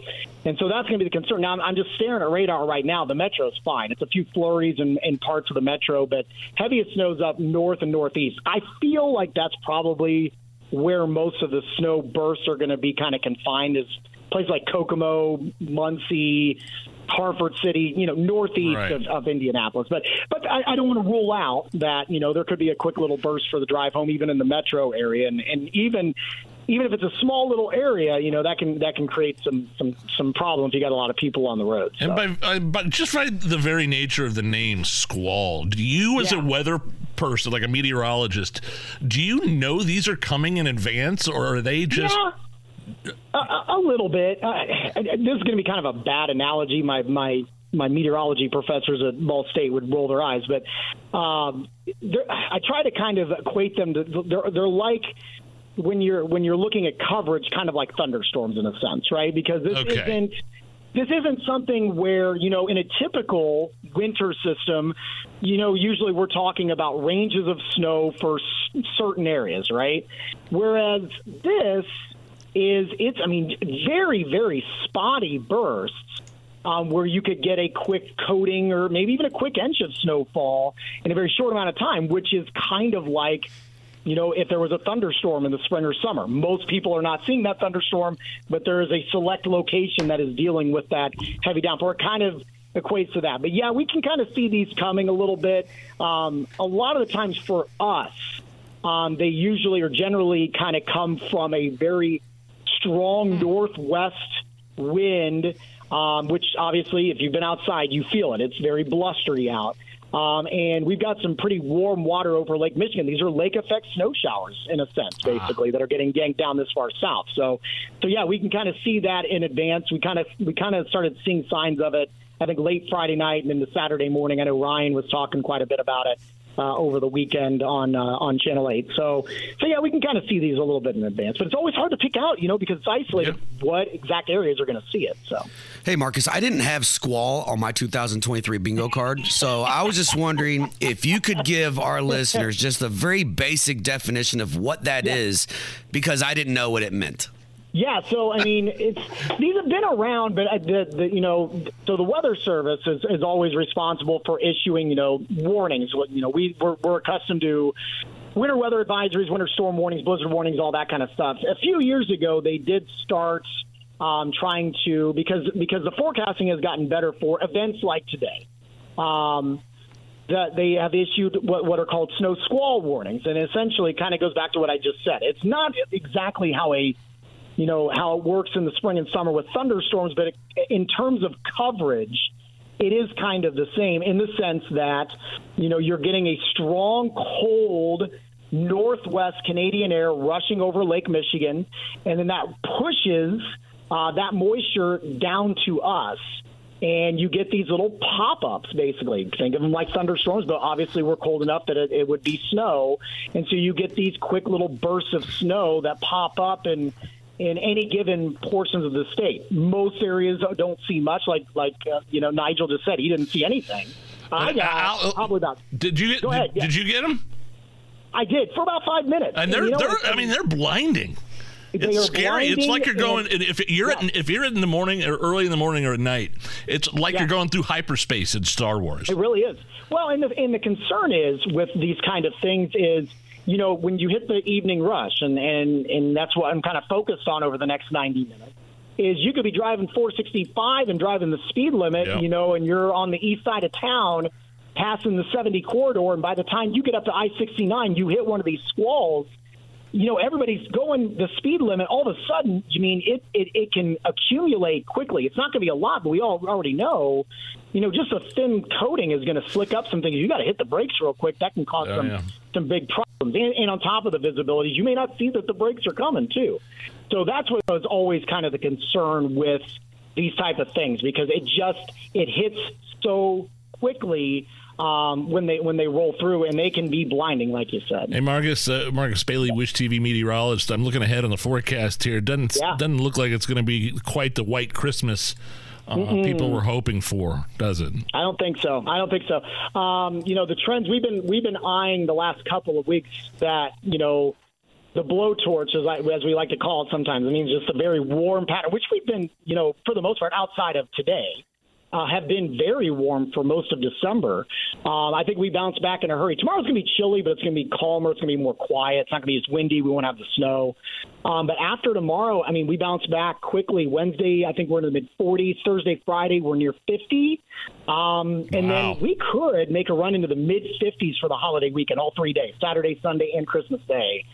And so that's going to be the concern. Now, I'm just staring at radar right now. The metro's fine. It's a few flurries in parts of the metro, but heaviest snow's up north and northeast. I feel like that's probably where most of the snow bursts are going to be kind of confined, is places like Kokomo, Muncie, Harford City, northeast of Indianapolis. But I don't want to rule out that, there could be a quick little burst for the drive home, even in the metro area. And even if it's a small little area, that can create some problems. You got a lot of people on the road. So. And but just by the very nature of the name squall, do you as a weather person, like a meteorologist, do you know these are coming in advance, or are they just... Yeah. A little bit. This is going to be kind of a bad analogy. My meteorology professors at Ball State would roll their eyes, but I try to kind of equate them to they're like when you're looking at coverage, kind of like thunderstorms in a sense, right? Because this isn't something where, in a typical winter system, usually we're talking about ranges of snow for certain areas, right? Whereas this. Very, very spotty bursts where you could get a quick coating or maybe even a quick inch of snowfall in a very short amount of time, which is kind of like, if there was a thunderstorm in the spring or summer. Most people are not seeing that thunderstorm, but there is a select location that is dealing with that heavy downpour. It kind of equates to that. But, yeah, we can kind of see these coming a little bit. A lot of the times for us, they usually or generally kind of come from a very – strong northwest wind, which obviously, if you've been outside, you feel it. It's very blustery out. And we've got some pretty warm water over Lake Michigan. These are lake effect snow showers, in a sense, basically, that are getting yanked down this far south. So yeah, we can kind of see that in advance. We kind of started seeing signs of it, I think, late Friday night and into Saturday morning. I know Ryan was talking quite a bit about it over the weekend on Channel 8. So yeah, we can kind of see these a little bit in advance, but it's always hard to pick out, because it's isolated what exact areas are going to see it. So, hey, Marcus, I didn't have squall on my 2023 bingo card, so I was just wondering if you could give our listeners just a very basic definition of what that is, because I didn't know what it meant. Yeah, so these have been around, but so the Weather Service is always responsible for issuing warnings. We're accustomed to winter weather advisories, winter storm warnings, blizzard warnings, all that kind of stuff. A few years ago, they did start trying to because the forecasting has gotten better for events like today. That they have issued what are called snow squall warnings, and essentially kind of goes back to what I just said. It's not exactly how how it works in the spring and summer with thunderstorms, but in terms of coverage, it is kind of the same in the sense that, you're getting a strong, cold, northwest Canadian air rushing over Lake Michigan, and then that pushes that moisture down to us, and you get these little pop-ups, basically. Think of them like thunderstorms, but obviously we're cold enough that it would be snow, and so you get these quick little bursts of snow that pop up in any given portions of the state. Most areas don't see much. Like Nigel just said, he didn't see anything. I got probably about. Did you get them? I did for about 5 minutes. And they're blinding. It's scary. It's like you're going. If you're in the morning or early in the morning or at night, it's like you're going through hyperspace in Star Wars. It really is. Well, and the concern is with these kind of things is. When you hit the evening rush, and that's what I'm kind of focused on over the next 90 minutes, is you could be driving 465 and driving the speed limit, and you're on the east side of town passing the 70 corridor, and by the time you get up to I-69, you hit one of these squalls, everybody's going the speed limit. All of a sudden, it can accumulate quickly. It's not going to be a lot, but we all already know, just a thin coating is going to slick up some things. You got to hit the brakes real quick. That can cause some big problems. And on top of the visibility, you may not see that the brakes are coming too. So that's what was always kind of the concern with these type of things, because it hits so quickly when they roll through, and they can be blinding, like you said. Hey, Marcus Bailey, Wish TV meteorologist. I'm looking ahead on the forecast here. Doesn't look like it's going to be quite the white Christmas people were hoping for, does it? I don't think so. The trends we've been eyeing the last couple of weeks, that the blowtorch, as we like to call it sometimes. I mean, just a very warm pattern, which we've been, for the most part, outside of today, have been very warm for most of December. I think we bounce back in a hurry. Tomorrow's going to be chilly, but it's going to be calmer. It's going to be more quiet. It's not going to be as windy. We won't have the snow. But after tomorrow, I mean, we bounce back quickly. Wednesday, I think we're in the mid-40s. Thursday, Friday, we're near 50. And then we could make a run into the mid-50s for the holiday weekend, all 3 days, Saturday, Sunday, and Christmas Day.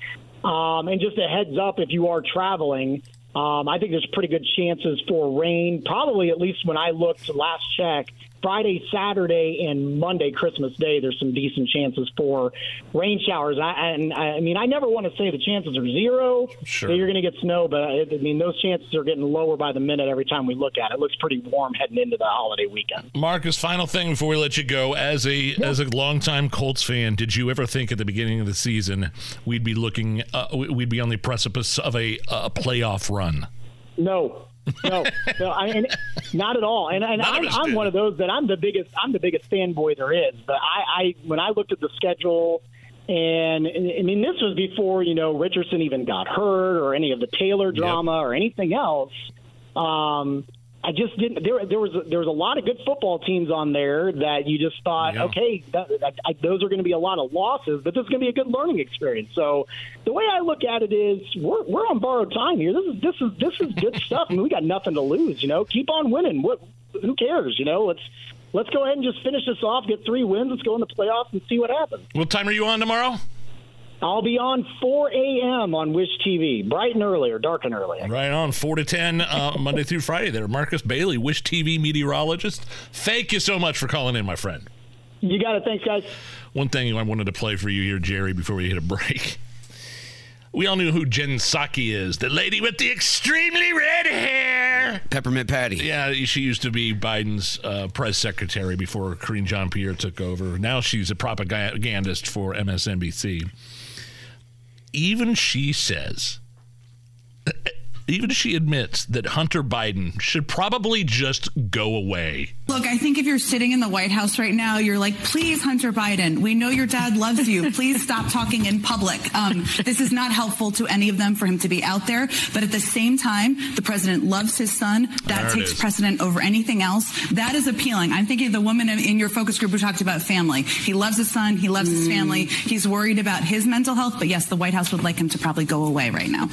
And just a heads up, if you are traveling, I think there's pretty good chances for rain, probably, at least when I looked last check, Friday, Saturday, and Monday, Christmas Day. There's some decent chances for rain showers. I mean, I never want to say the chances are zero, sure, that you're going to get snow, but those chances are getting lower by the minute every time we look at it. It looks pretty warm heading into the holiday weekend. Marcus, final thing before we let you go. As a longtime Colts fan, did you ever think at the beginning of the season we'd be on the precipice of a playoff run? No, not at all. And I'm one of those that I'm the biggest fanboy there is. But I when I looked at the schedule, and this was before Richardson even got hurt or any of the Taylor drama, yep, or anything else. I just didn't. There was a lot of good football teams on there that you just thought, yeah, okay, those are going to be a lot of losses, but this is going to be a good learning experience. So the way I look at it is, we're on borrowed time here. This is good stuff. I mean, we got nothing to lose. Keep on winning. Who cares? Let's go ahead and just finish this off. Get 3 wins. Let's go in the playoffs and see what happens. What time are you on tomorrow? I'll be on 4 a.m. on Wish TV, bright and early, or dark and early. Right on, 4 to 10, Monday through Friday there. Marcus Bailey, Wish TV meteorologist. Thank you so much for calling in, my friend. You got it. Thanks, guys. One thing I wanted to play for you here, Jerry, before we hit a break. We all knew who Jen Psaki is, the lady with the extremely red hair. Peppermint Patty. Yeah, she used to be Biden's press secretary before Karine Jean-Pierre took over. Now she's a propagandist for MSNBC. Even she admits that Hunter Biden should probably just go away. Look, I think if you're sitting in the White House right now, you're like, please, Hunter Biden, we know your dad loves you. Please stop talking in public. This is not helpful to any of them for him to be out there. But at the same time, the president loves his son. That takes precedent over anything else. That is appealing. I'm thinking of the woman in your focus group who talked about family. He loves his son. He loves his family. He's worried about his mental health. But, yes, the White House would like him to probably go away right now.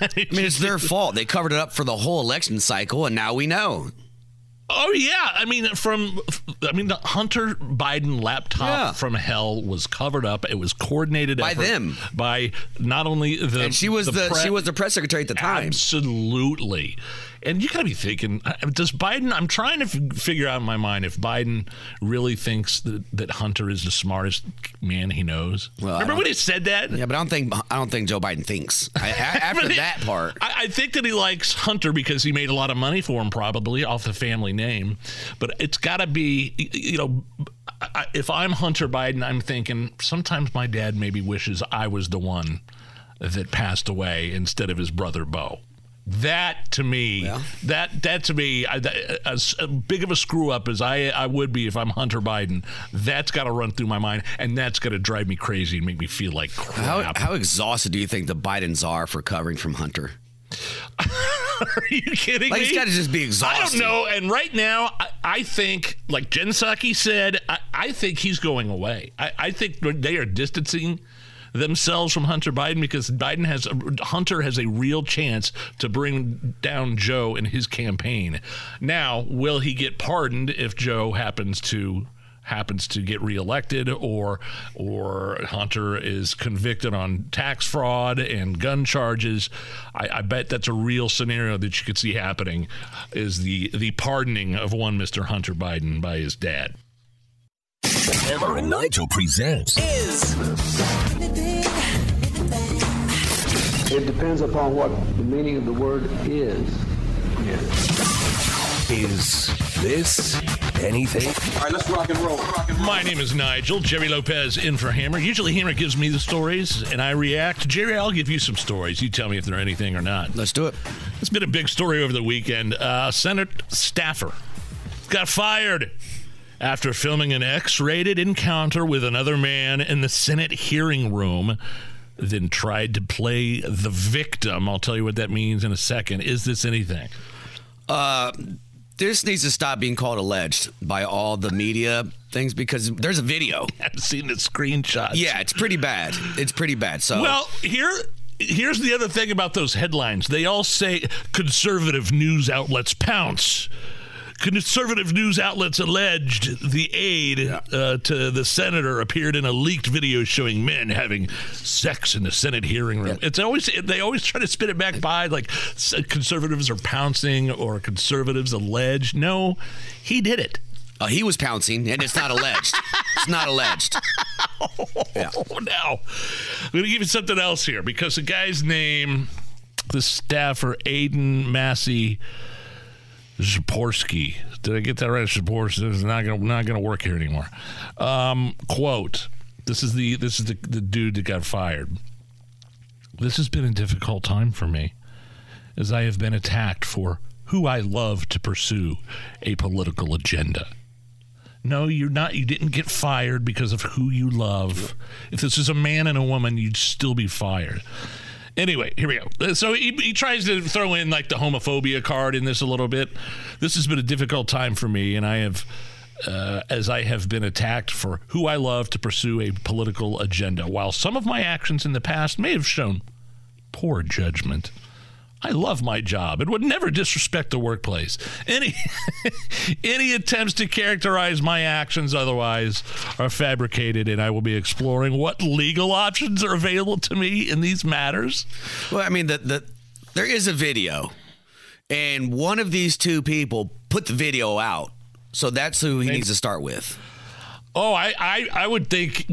I mean, it's their fault. They covered it up for the whole election cycle, and now we know. Oh yeah, the Hunter Biden laptop from hell was covered up. It was coordinated by them, by not only the, and she was the press secretary at the time. Absolutely. And you gotta be thinking, does Biden? I'm trying to figure out in my mind if Biden really thinks that Hunter is the smartest man he knows. Well, remember when he said that? Yeah, but I don't think Joe Biden thinks. After that part, I think that he likes Hunter because he made a lot of money for him, probably off the family name. But it's gotta be, if I'm Hunter Biden, I'm thinking sometimes my dad maybe wishes I was the one that passed away instead of his brother Beau. That to me, as big of a screw up as I would be if I'm Hunter Biden, that's got to run through my mind, and that's got to drive me crazy and make me feel like crap. How exhausted do you think the Bidens are for covering from Hunter? Are you kidding me? He's got to just be exhausted. I don't know. And right now, I think, like Jen Psaki said, I think he's going away. I think they are distancing themselves from Hunter Biden because Hunter has a real chance to bring down Joe in his campaign. Now, will he get pardoned if Joe happens to get reelected, or Hunter is convicted on tax fraud and gun charges? I bet that's a real scenario that you could see happening, is the pardoning of one Mr. Hunter Biden by his dad. Hammer and Nigel presents It depends upon what the meaning of the word is. Is this anything? All right, let's rock and roll. My name is Nigel Jerry Lopez, in for Hammer. Usually Hammer gives me the stories and I react. Jerry, I'll give you some stories. You tell me if they're anything or not. Let's do it. It's been a big story over the weekend. Senate staffer got fired after filming an X-rated encounter with another man in the Senate hearing room, then tried to play the victim. I'll tell you what that means in a second. Is this anything? This needs to stop being called alleged by all the media things, because there's a video. I've seen the screenshots. Yeah, it's pretty bad. So, well, here's the other thing about those headlines. They all say conservative news outlets pounce. Conservative news outlets alleged the aide to the senator appeared in a leaked video showing men having sex in the Senate hearing room. Yeah. They always try to spin it back by like conservatives are pouncing or conservatives alleged. No, he did it. He was pouncing, and it's not alleged. It's not alleged. Yeah. Oh, no. I'm going to give you something else here, because the guy's name, the staffer, Aiden Massey, Zaporsky. Did I get that right? Zaporsky is not gonna work here anymore. Quote: This is the dude that got fired. This has been a difficult time for me, as I have been attacked for who I love to pursue a political agenda. No, you're not. You didn't get fired because of who you love. If this is a man and a woman, you'd still be fired. Anyway, here we go. So he tries to throw in like the homophobia card in this a little bit. This has been a difficult time for me, and I have, as I have been attacked for who I love to pursue a political agenda. While some of my actions in the past may have shown poor judgment, I love my job and would never disrespect the workplace. Any attempts to characterize my actions otherwise are fabricated, and I will be exploring what legal options are available to me in these matters. Well, I mean, there is a video, and one of these two people put the video out, so that's who he needs to start with. Oh, I would think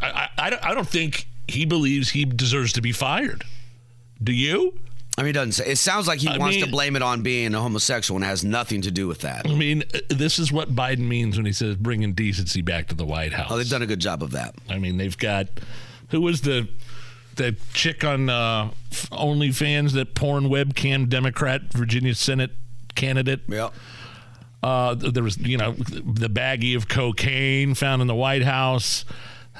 I don't think he believes he deserves to be fired. Do you? I mean, it sounds like he wants to blame it on being a homosexual, and has nothing to do with that. I mean, this is what Biden means when he says bringing decency back to the White House. Oh, they've done a good job of that. I mean, they've got, who was the chick on OnlyFans, that porn webcam Democrat Virginia Senate candidate? Yeah. There was, the baggie of cocaine found in the White House.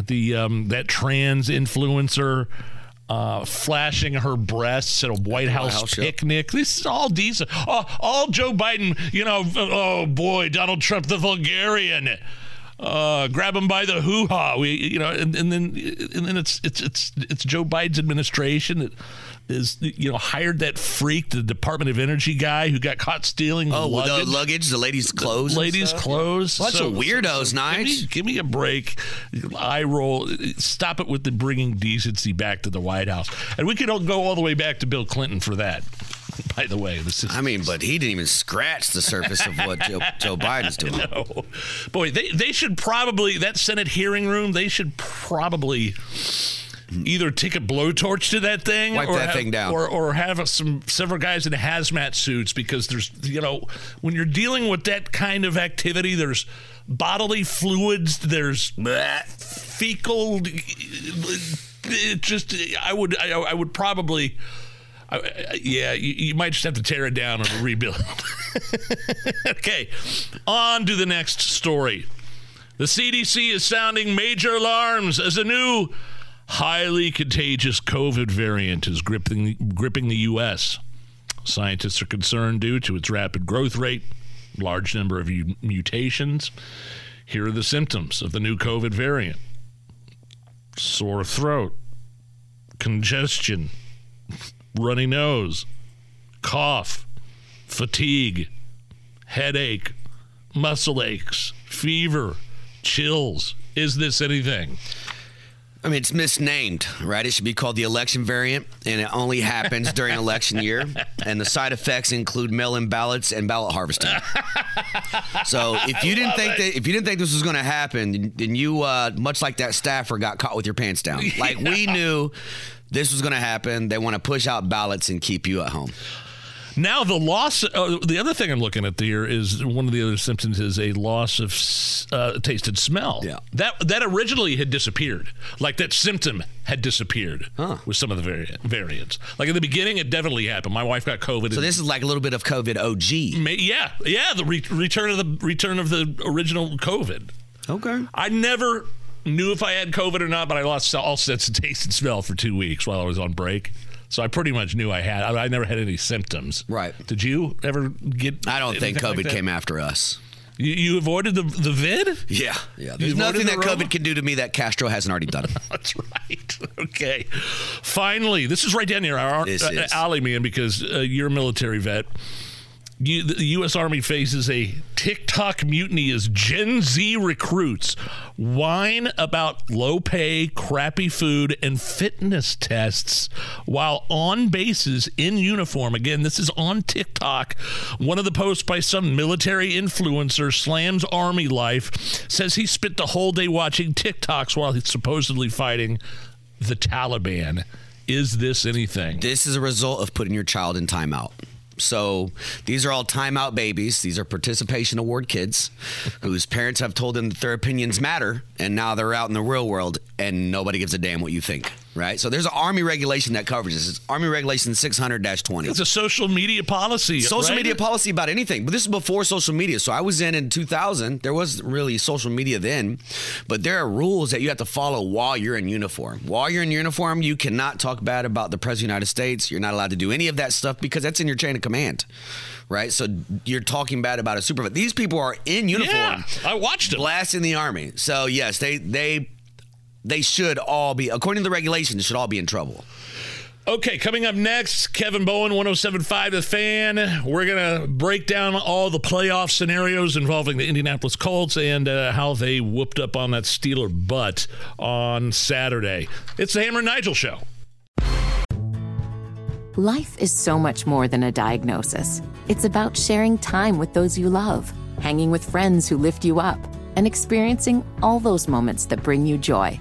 That trans influencer. Flashing her breasts at a White House picnic. Yeah. This is all decent. All Joe Biden, oh boy, Donald Trump, the vulgarian. Grab him by the hoo-ha. And then it's Joe Biden's administration that is hired that freak, the Department of Energy guy who got caught stealing luggage. The luggage, the lady's clothes. Bunch of weirdos, nice. Give me a break. Eye roll. Stop it with the bringing decency back to the White House. And we could go all the way back to Bill Clinton for that. By the way, but he didn't even scratch the surface of what Joe Biden's doing. No. Boy, they should probably, that Senate hearing room, they should probably either take a blowtorch to that thing, thing down, or have several guys in hazmat suits, because there's, when you're dealing with that kind of activity, there's bodily fluids, there's fecal. It just, I would probably. You might just have to tear it down and rebuild. Okay, on to the next story. The CDC is sounding major alarms as a new highly contagious COVID variant is gripping the U.S. Scientists are concerned due to its rapid growth rate, large number of mutations. Here are the symptoms of the new COVID variant. Sore throat, congestion, runny nose, cough, fatigue, headache, muscle aches, fever, chills. Is this anything? I mean, it's misnamed, right? It should be called the election variant, and it only happens during election year. And the side effects include mail-in ballots and ballot harvesting. So if you didn't think this was going to happen, then you, much like that staffer, got caught with your pants down. Like, we knew this was going to happen. They want to push out ballots and keep you at home. Now the loss. The other thing I'm looking at here is one of the other symptoms is a loss of taste and smell. Yeah. That originally had disappeared. Like that symptom had disappeared with some of the variants. Like in the beginning, it definitely happened. My wife got COVID. So this is like a little bit of COVID OG. The return of the original COVID. Okay. I never knew if I had COVID or not, but I lost all sense of taste and smell for 2 weeks while I was on break. So I pretty much knew I had. I never had any symptoms. Right. Did you ever get? I don't think COVID came after us. You avoided the vid? Yeah. Yeah. There's nothing that COVID can do to me that Castro hasn't already done. That's right. Okay. Finally, this is right down here. Alley, man, because you're a military vet. The U.S. Army faces a TikTok mutiny as Gen Z recruits whine about low pay, crappy food, and fitness tests while on bases in uniform. Again, this is on TikTok. One of the posts by some military influencer slams Army life, says he spent the whole day watching TikToks while he's supposedly fighting the Taliban. Is this anything? This is a result of putting your child in timeout. So these are all timeout babies. These are participation award kids whose parents have told them that their opinions matter, and now they're out in the real world, and nobody gives a damn what you think, right? So there's an Army regulation that covers this. It's Army Regulation 600-20. It's a social media policy. Social media policy about anything. But this is before social media. So I was in 2000. There wasn't really social media then. But there are rules that you have to follow while you're in uniform. While you're in uniform, you cannot talk bad about the President of the United States. You're not allowed to do any of that stuff because that's in your chain of command, right? So you're talking bad about a super. These people are in uniform. Yeah, I watched it. Blasting the Army. So yes, they should all be, according to the regulations, they should all be in trouble. Okay, coming up next, Kevin Bowen, 107.5 The Fan. We're going to break down all the playoff scenarios involving the Indianapolis Colts and how they whooped up on that Steeler butt on Saturday. It's the Hammer and Nigel Show. Life is so much more than a diagnosis. It's about sharing time with those you love, hanging with friends who lift you up, and experiencing all those moments that bring you joy.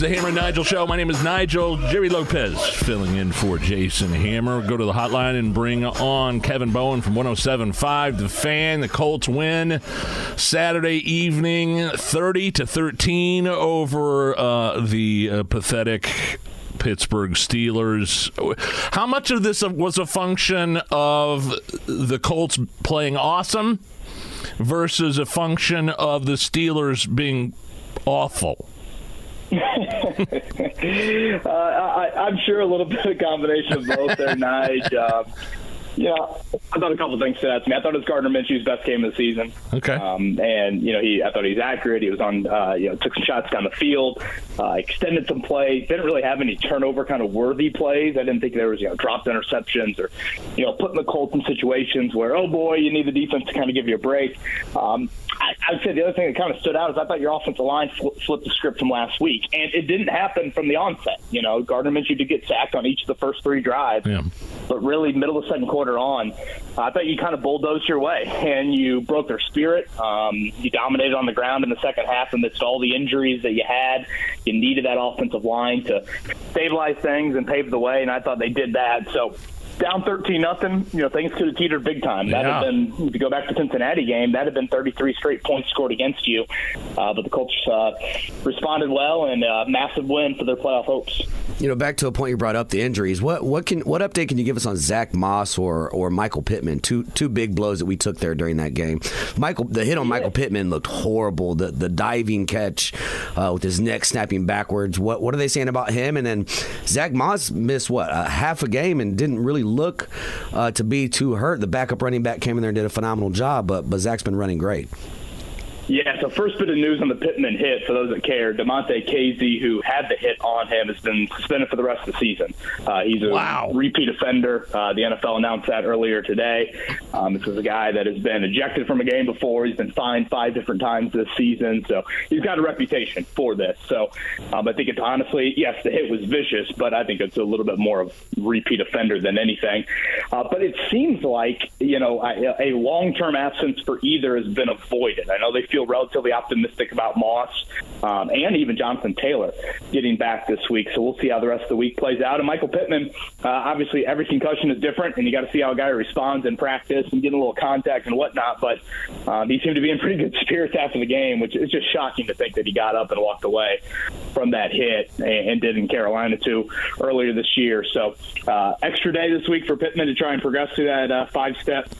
It's the Hammer and Nigel Show. My name is Nigel Jerry Lopez, filling in for Jason Hammer. Go to the hotline and bring on Kevin Bowen from 107.5 The Fan. The Colts win Saturday evening 30-13 over the pathetic Pittsburgh Steelers. How much of this was a function of the Colts playing awesome versus a function of the Steelers being awful? I'm sure a little bit of a combination of both there, Nige. I thought a couple of things stood out to me. I thought it was Gardner Minshew's best game of the season. Okay. I thought he was accurate. He was on, took some shots down the field, extended some plays. Didn't really have any turnover kind of worthy plays. I didn't think there was, dropped interceptions or, putting the Colts in situations where, oh boy, you need the defense to kind of give you a break. I would say the other thing that kind of stood out is I thought your offensive line flipped the script from last week, and it didn't happen from the onset. Gardner Minshew did get sacked on each of the first three drives, but really middle of the second quarter on, I thought you kind of bulldozed your way, and you broke their spirit. You dominated on the ground in the second half amidst all the injuries that you had. You needed that offensive line to stabilize things and pave the way, and I thought they did that. So down 13-0, things could have teetered big time. That had been, if you go back to the Cincinnati game, that had been 33 straight points scored against you. But the Colts responded well, and a massive win for their playoff hopes. Back to a point you brought up, the injuries. What update can you give us on Zach Moss or Michael Pittman? Two big blows that we took there during that game. The hit on Michael Pittman looked horrible. The diving catch with his neck snapping backwards. What are they saying about him? And then Zach Moss missed half a game and didn't really look to be too hurt. The backup running back came in there and did a phenomenal job, but Zach's been running great. Yeah, so first bit of news on the Pittman hit, for those that care, DeMonte Casey, who had the hit on him, has been suspended for the rest of the season. He's a repeat offender. The NFL announced that earlier today. This is a guy that has been ejected from a game before. He's been fined 5 different times this season, so he's got a reputation for this. So I think it's honestly, yes, the hit was vicious, but I think it's a little bit more of repeat offender than anything. But it seems like, you know, a long-term absence for either has been avoided. I know they feel relatively optimistic about Moss and even Jonathan Taylor getting back this week. So we'll see how the rest of the week plays out. And Michael Pittman, obviously every concussion is different, and you got to see how a guy responds in practice and get a little contact and whatnot. But he seemed to be in pretty good spirits after the game, which is just shocking to think that he got up and walked away from that hit and did in Carolina too earlier this year. So extra day this week for Pittman to try and progress through that 5-step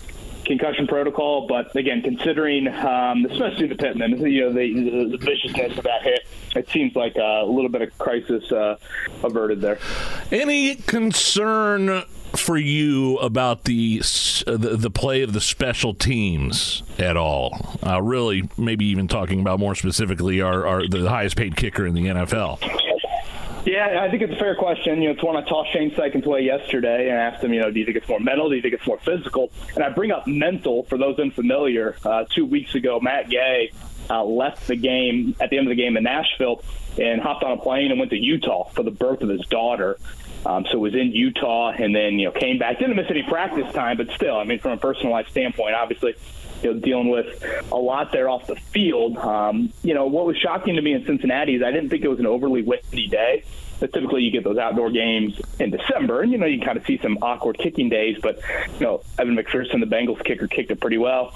concussion protocol. But again, considering especially the Pittman, you know, the viciousness of that hit, it seems like a little bit of crisis averted there. Any concern for you about the play of the special teams at all? Really, maybe even talking about more specifically our the highest paid kicker in the NFL. Yeah, I think it's a fair question. You know, it's one I tossed Shane Sykin's way yesterday and asked him, you know, do you think it's more mental? Do you think it's more physical? And I bring up mental for those unfamiliar. 2 weeks ago, Matt Gay left the game at the end of the game in Nashville and hopped on a plane and went to Utah for the birth of his daughter. So was in Utah and then, you know, came back. Didn't miss any practice time, but still, I mean, from a personal life standpoint, obviously, you know, dealing with a lot there off the field. You know, what was shocking to me in Cincinnati is I didn't think it was an overly windy day. But typically you get those outdoor games in December, and, you know, you kind of see some awkward kicking days. But, you know, Evan McPherson, the Bengals kicker, kicked it pretty well.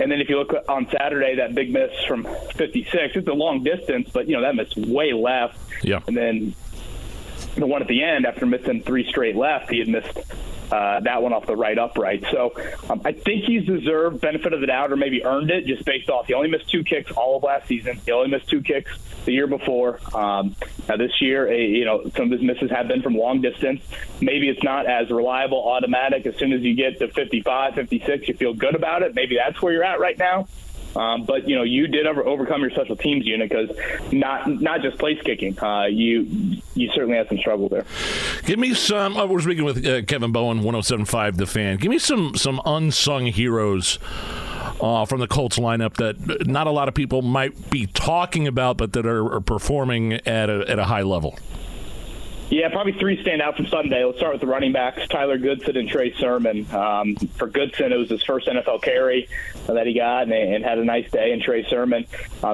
And then if you look on Saturday, that big miss from 56, it's a long distance, but, you know, that miss way left. Yeah. And then the one at the end, after missing 3 straight left, he had missed that one off the right upright. So I think he's deserved benefit of the doubt, or maybe earned it, just based off he only missed 2 kicks all of last season. He only missed 2 kicks the year before. Now this year, you know, some of his misses have been from long distance. Maybe it's not as reliable, automatic. As soon as you get to 55, 56, you feel good about it. Maybe that's where you're at right now. But, you know, you did overcome your special teams unit, because not just place kicking. You certainly had some struggle there. Give me some – we're speaking with Kevin Bowen, 107.5 The Fan. Give me some unsung heroes from the Colts lineup that not a lot of people might be talking about, but that are performing at a high level. Yeah, probably 3 stand out from Sunday. Let's start with the running backs, Tyler Goodson and Trey Sermon. For Goodson, it was his first NFL carry that he got and had a nice day, and Trey Sermon.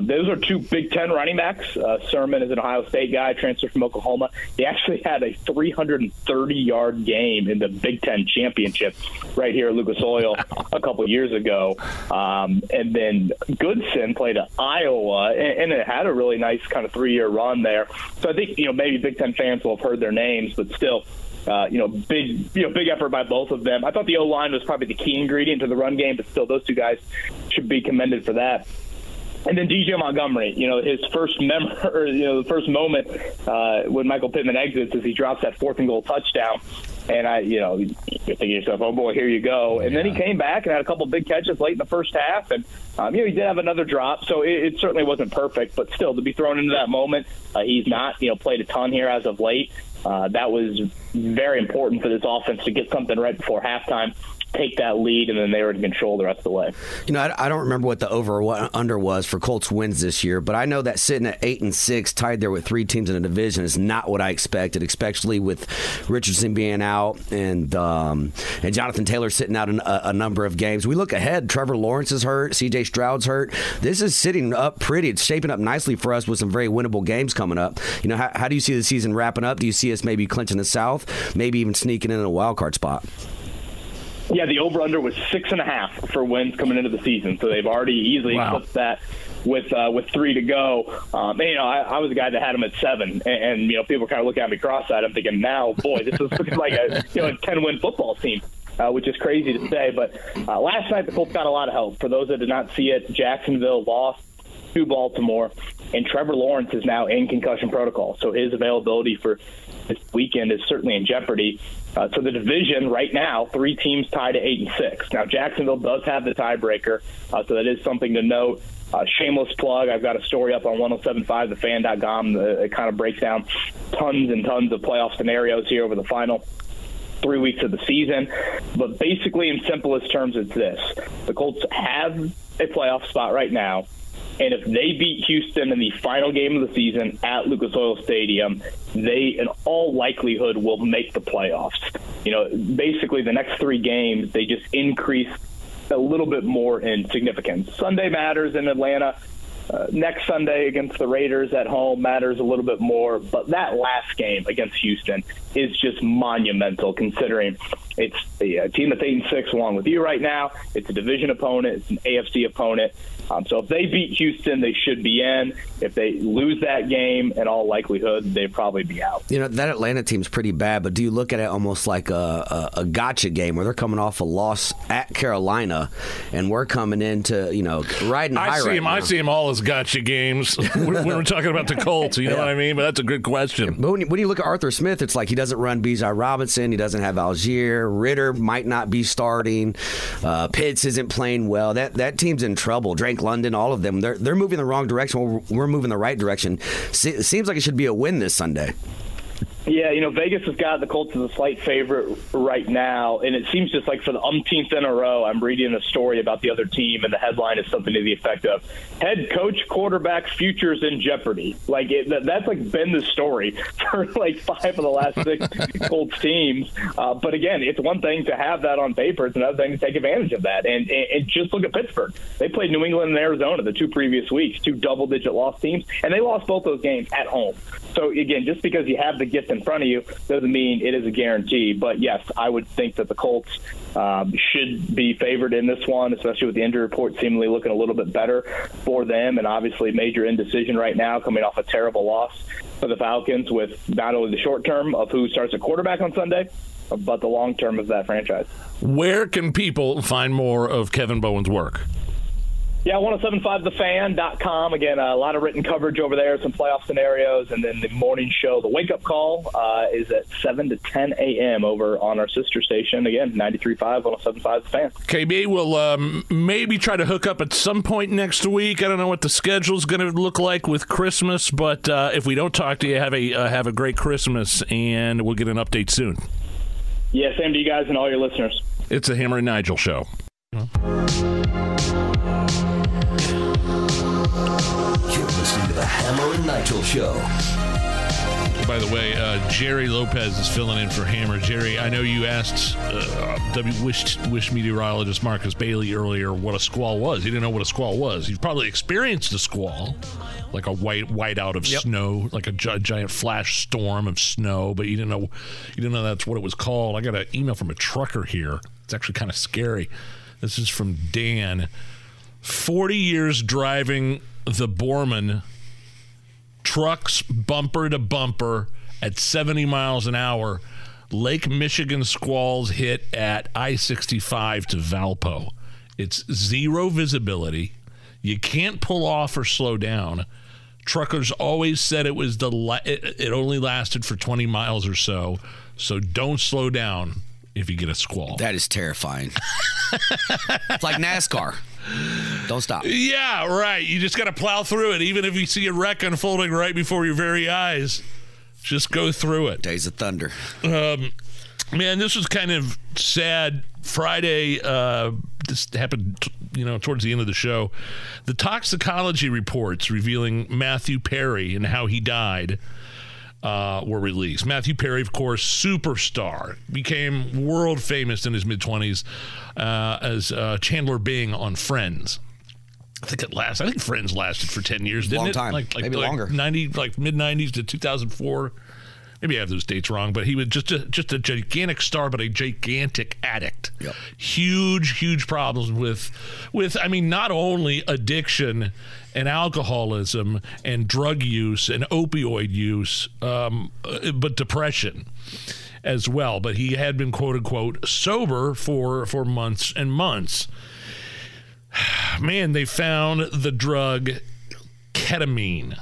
Those are 2 Big Ten running backs. Sermon is an Ohio State guy, transferred from Oklahoma. He actually had a 330-yard game in the Big Ten championship right here at Lucas Oil a couple years ago. And then Goodson played at Iowa, and it had a really nice kind of 3-year run there. So I think, you know, maybe Big Ten fans will have heard their names, but still, big effort by both of them. I thought the O-line was probably the key ingredient to the run game, but still, those 2 guys should be commended for that. And then DJ Montgomery, you know, his first the first moment when Michael Pittman exits is he drops that 4th-and-goal touchdown. And you're thinking to yourself, oh boy, here you go. And then he came back and had a couple big catches late in the first half. And, he did have another drop. So it certainly wasn't perfect, but still, to be thrown into that moment, he's not, played a ton here as of late. That was very important for this offense to get something right before halftime, take that lead, and then they were in control the rest of the way. You know, I don't remember what the over or under was for Colts wins this year, but I know that sitting at 8-6, tied there with 3 teams in a division, is not what I expected, especially with Richardson being out and Jonathan Taylor sitting out in a number of games. We look ahead. Trevor Lawrence is hurt. C.J. Stroud's hurt. This is sitting up pretty. It's shaping up nicely for us with some very winnable games coming up. You know, how do you see the season wrapping up? Do you see us maybe clinching the South, maybe even sneaking in a wild card spot? Yeah, the over-under was 6.5 for wins coming into the season, so they've already easily eclipsed that with 3 to go. I was a guy that had them at 7, and people kind of looking at me cross-eyed. I'm thinking, now, boy, this is looking like a 10-win football team. Which is crazy to say, but last night the Colts got a lot of help. For those that did not see it, Jacksonville lost to Baltimore, and Trevor Lawrence is now in concussion protocol, so his availability for this weekend is certainly in jeopardy. So the division right now, 3 teams tied at 8-6. Now Jacksonville does have the tiebreaker, so that is something to note. Shameless plug, I've got a story up on 107.5thefan.com that kind of breaks down tons and tons of playoff scenarios here over the final 3 weeks of the season. But basically, in simplest terms, it's this. The Colts have a playoff spot right now, and if they beat Houston in the final game of the season at Lucas Oil Stadium, they, in all likelihood, will make the playoffs. You know, basically, the next three games, they just increase a little bit more in significance. Sunday matters in Atlanta. Next Sunday against the Raiders at home matters a little bit more, but that last game against Houston is just monumental considering it's a team that's 8-6 along with you right now. It's a division opponent. It's an AFC opponent. So if they beat Houston, they should be in. If they lose that game, in all likelihood, they'd probably be out. You know, that Atlanta team's pretty bad, but do you look at it almost like a gotcha game where they're coming off a loss at Carolina and we're coming into, you know, riding high right now? I see them all as gotcha games when we're talking about the Colts, you know what I mean? But that's a good question. But when you look at Arthur Smith, it's like he doesn't run Bijan Robinson. He doesn't have Algier. Ritter might not be starting. Pitts isn't playing well. That team's in trouble. Drake London, all of them. They're moving the wrong direction. We're moving the right direction. It seems like it should be a win this Sunday. Yeah, you know, Vegas has got the Colts as a slight favorite right now, and it seems just like for the umpteenth in a row, I'm reading a story about the other team, and the headline is something to the effect of, head coach, quarterback, futures in jeopardy. Like, that's like been the story for like five of the last six Colts teams. But again, it's one thing to have that on paper. It's another thing to take advantage of that. And just look at Pittsburgh. They played New England and Arizona the two previous weeks, two double-digit loss teams, and they lost both those games at home. So, again, just because you have the gift in front of you doesn't mean it is a guarantee. But, yes, I would think that the Colts should be favored in this one, especially with the injury report seemingly looking a little bit better for them. And, obviously, major indecision right now coming off a terrible loss for the Falcons with not only the short term of who starts at quarterback on Sunday, but the long term of that franchise. Where can people find more of Kevin Bowen's work? Yeah, 1075thefan.com. Again, a lot of written coverage over there, some playoff scenarios, and then the morning show, The Wake Up Call, is at 7 to 10 a.m. over on our sister station. Again, 93.5, 1075 The Fan. KB, we'll maybe try to hook up at some point next week. I don't know what the schedule's going to look like with Christmas, but if we don't talk to you, have a great Christmas, and we'll get an update soon. Yeah, same to you guys and all your listeners. It's the Hammer and Nigel Show. You're listening to the Hammer and Nigel Show. By the way, Jerry Lopez is filling in for Hammer. Jerry, I know you asked Wish meteorologist Marcus Bailey earlier what a squall was. He didn't know what a squall was. He's probably experienced a squall, like a whiteout of snow, like a giant flash storm of snow, but you didn't know that's what it was called. I got an email from a trucker here. It's actually kind of scary. This is from Dan. 40 years driving the Borman, trucks bumper to bumper at 70 miles an hour. Lake Michigan squalls hit at I-65 to Valpo. It's zero visibility. You can't pull off or slow down. Truckers always said it was it only lasted for 20 miles or so, so don't slow down if you get a squall. That is terrifying. It's like NASCAR. Don't stop. Yeah, right. You just got to plow through it. Even if you see a wreck unfolding right before your very eyes, just go through it. Days of thunder. Man, this was kind of sad. Friday, this happened, towards the end of the show. The toxicology reports revealing Matthew Perry and how he died were released. Matthew Perry, of course, superstar, became world famous in his mid-20s as Chandler Bing on Friends. I think Friends lasted for 10 years, didn't it? Long time, maybe longer. Mid-90s to 2004. Maybe I have those dates wrong, but he was just a gigantic star, but a gigantic addict. Yep. Huge problems with not only addiction and alcoholism and drug use and opioid use, but depression as well. But he had been, quote unquote, sober for months and months. Man, they found the drug ketamine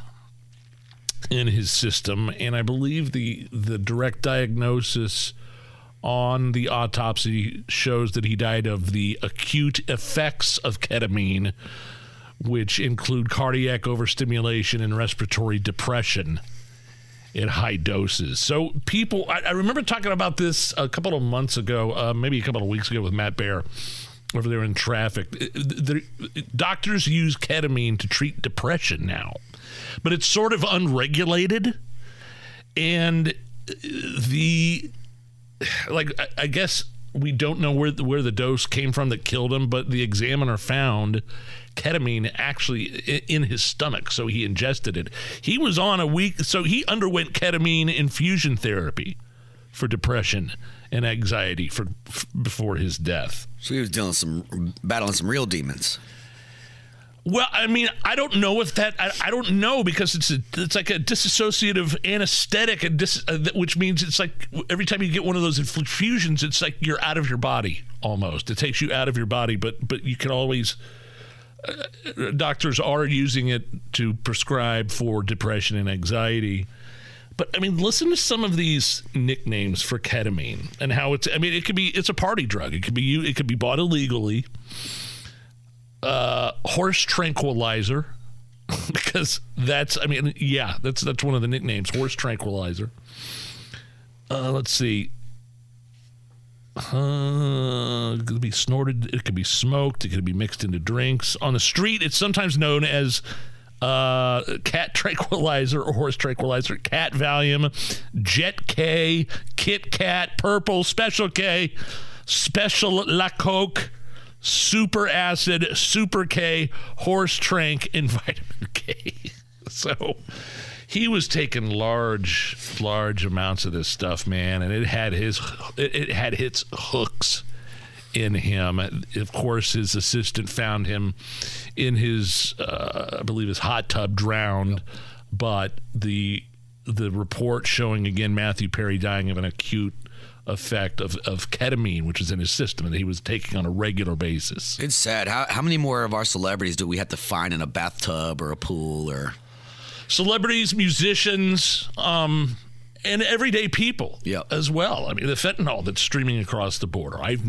in his system, and I believe the direct diagnosis on the autopsy shows that he died of the acute effects of ketamine, which include cardiac overstimulation and respiratory depression in high doses. So people, I remember talking about this a couple of months ago, maybe a couple of weeks ago with Matt Baer over there in traffic. Doctors use ketamine to treat depression now, but it's sort of unregulated. And I guess we don't know where the dose came from that killed him, but the examiner found ketamine actually in his stomach, so he ingested it. He was on so he underwent ketamine infusion therapy for depression and anxiety before his death. So he was battling some real demons. Well, I mean, I don't know if that... I don't know, because it's like a disassociative anesthetic, which means it's like every time you get one of those infusions, it's like you're out of your body almost. It takes you out of your body, but you can always... doctors are using it to prescribe for depression and anxiety. But, I mean, listen to some of these nicknames for ketamine and how it's... I mean, it's a party drug. It could be bought illegally. Horse tranquilizer, because that's one of the nicknames, horse tranquilizer. Let's see. It could be snorted, it could be smoked, it could be mixed into drinks. On the street, it's sometimes known as cat tranquilizer or horse tranquilizer, cat Valium, Jet K, Kit Kat, Purple, Special K, Special La Coke, Super Acid, Super K, Horse Trank, and Vitamin K. So he was taking large amounts of this stuff, man, and it had its hooks in him. Of course, his assistant found him in his, I believe, his hot tub, drowned. Yep. But the report showing again Matthew Perry dying of an acute effect of ketamine, which is in his system and he was taking on a regular basis. It's sad. How many more of our celebrities do we have to find in a bathtub or a pool? Or celebrities, musicians, and everyday people, yep, as well. I mean, the fentanyl that's streaming across the border. I've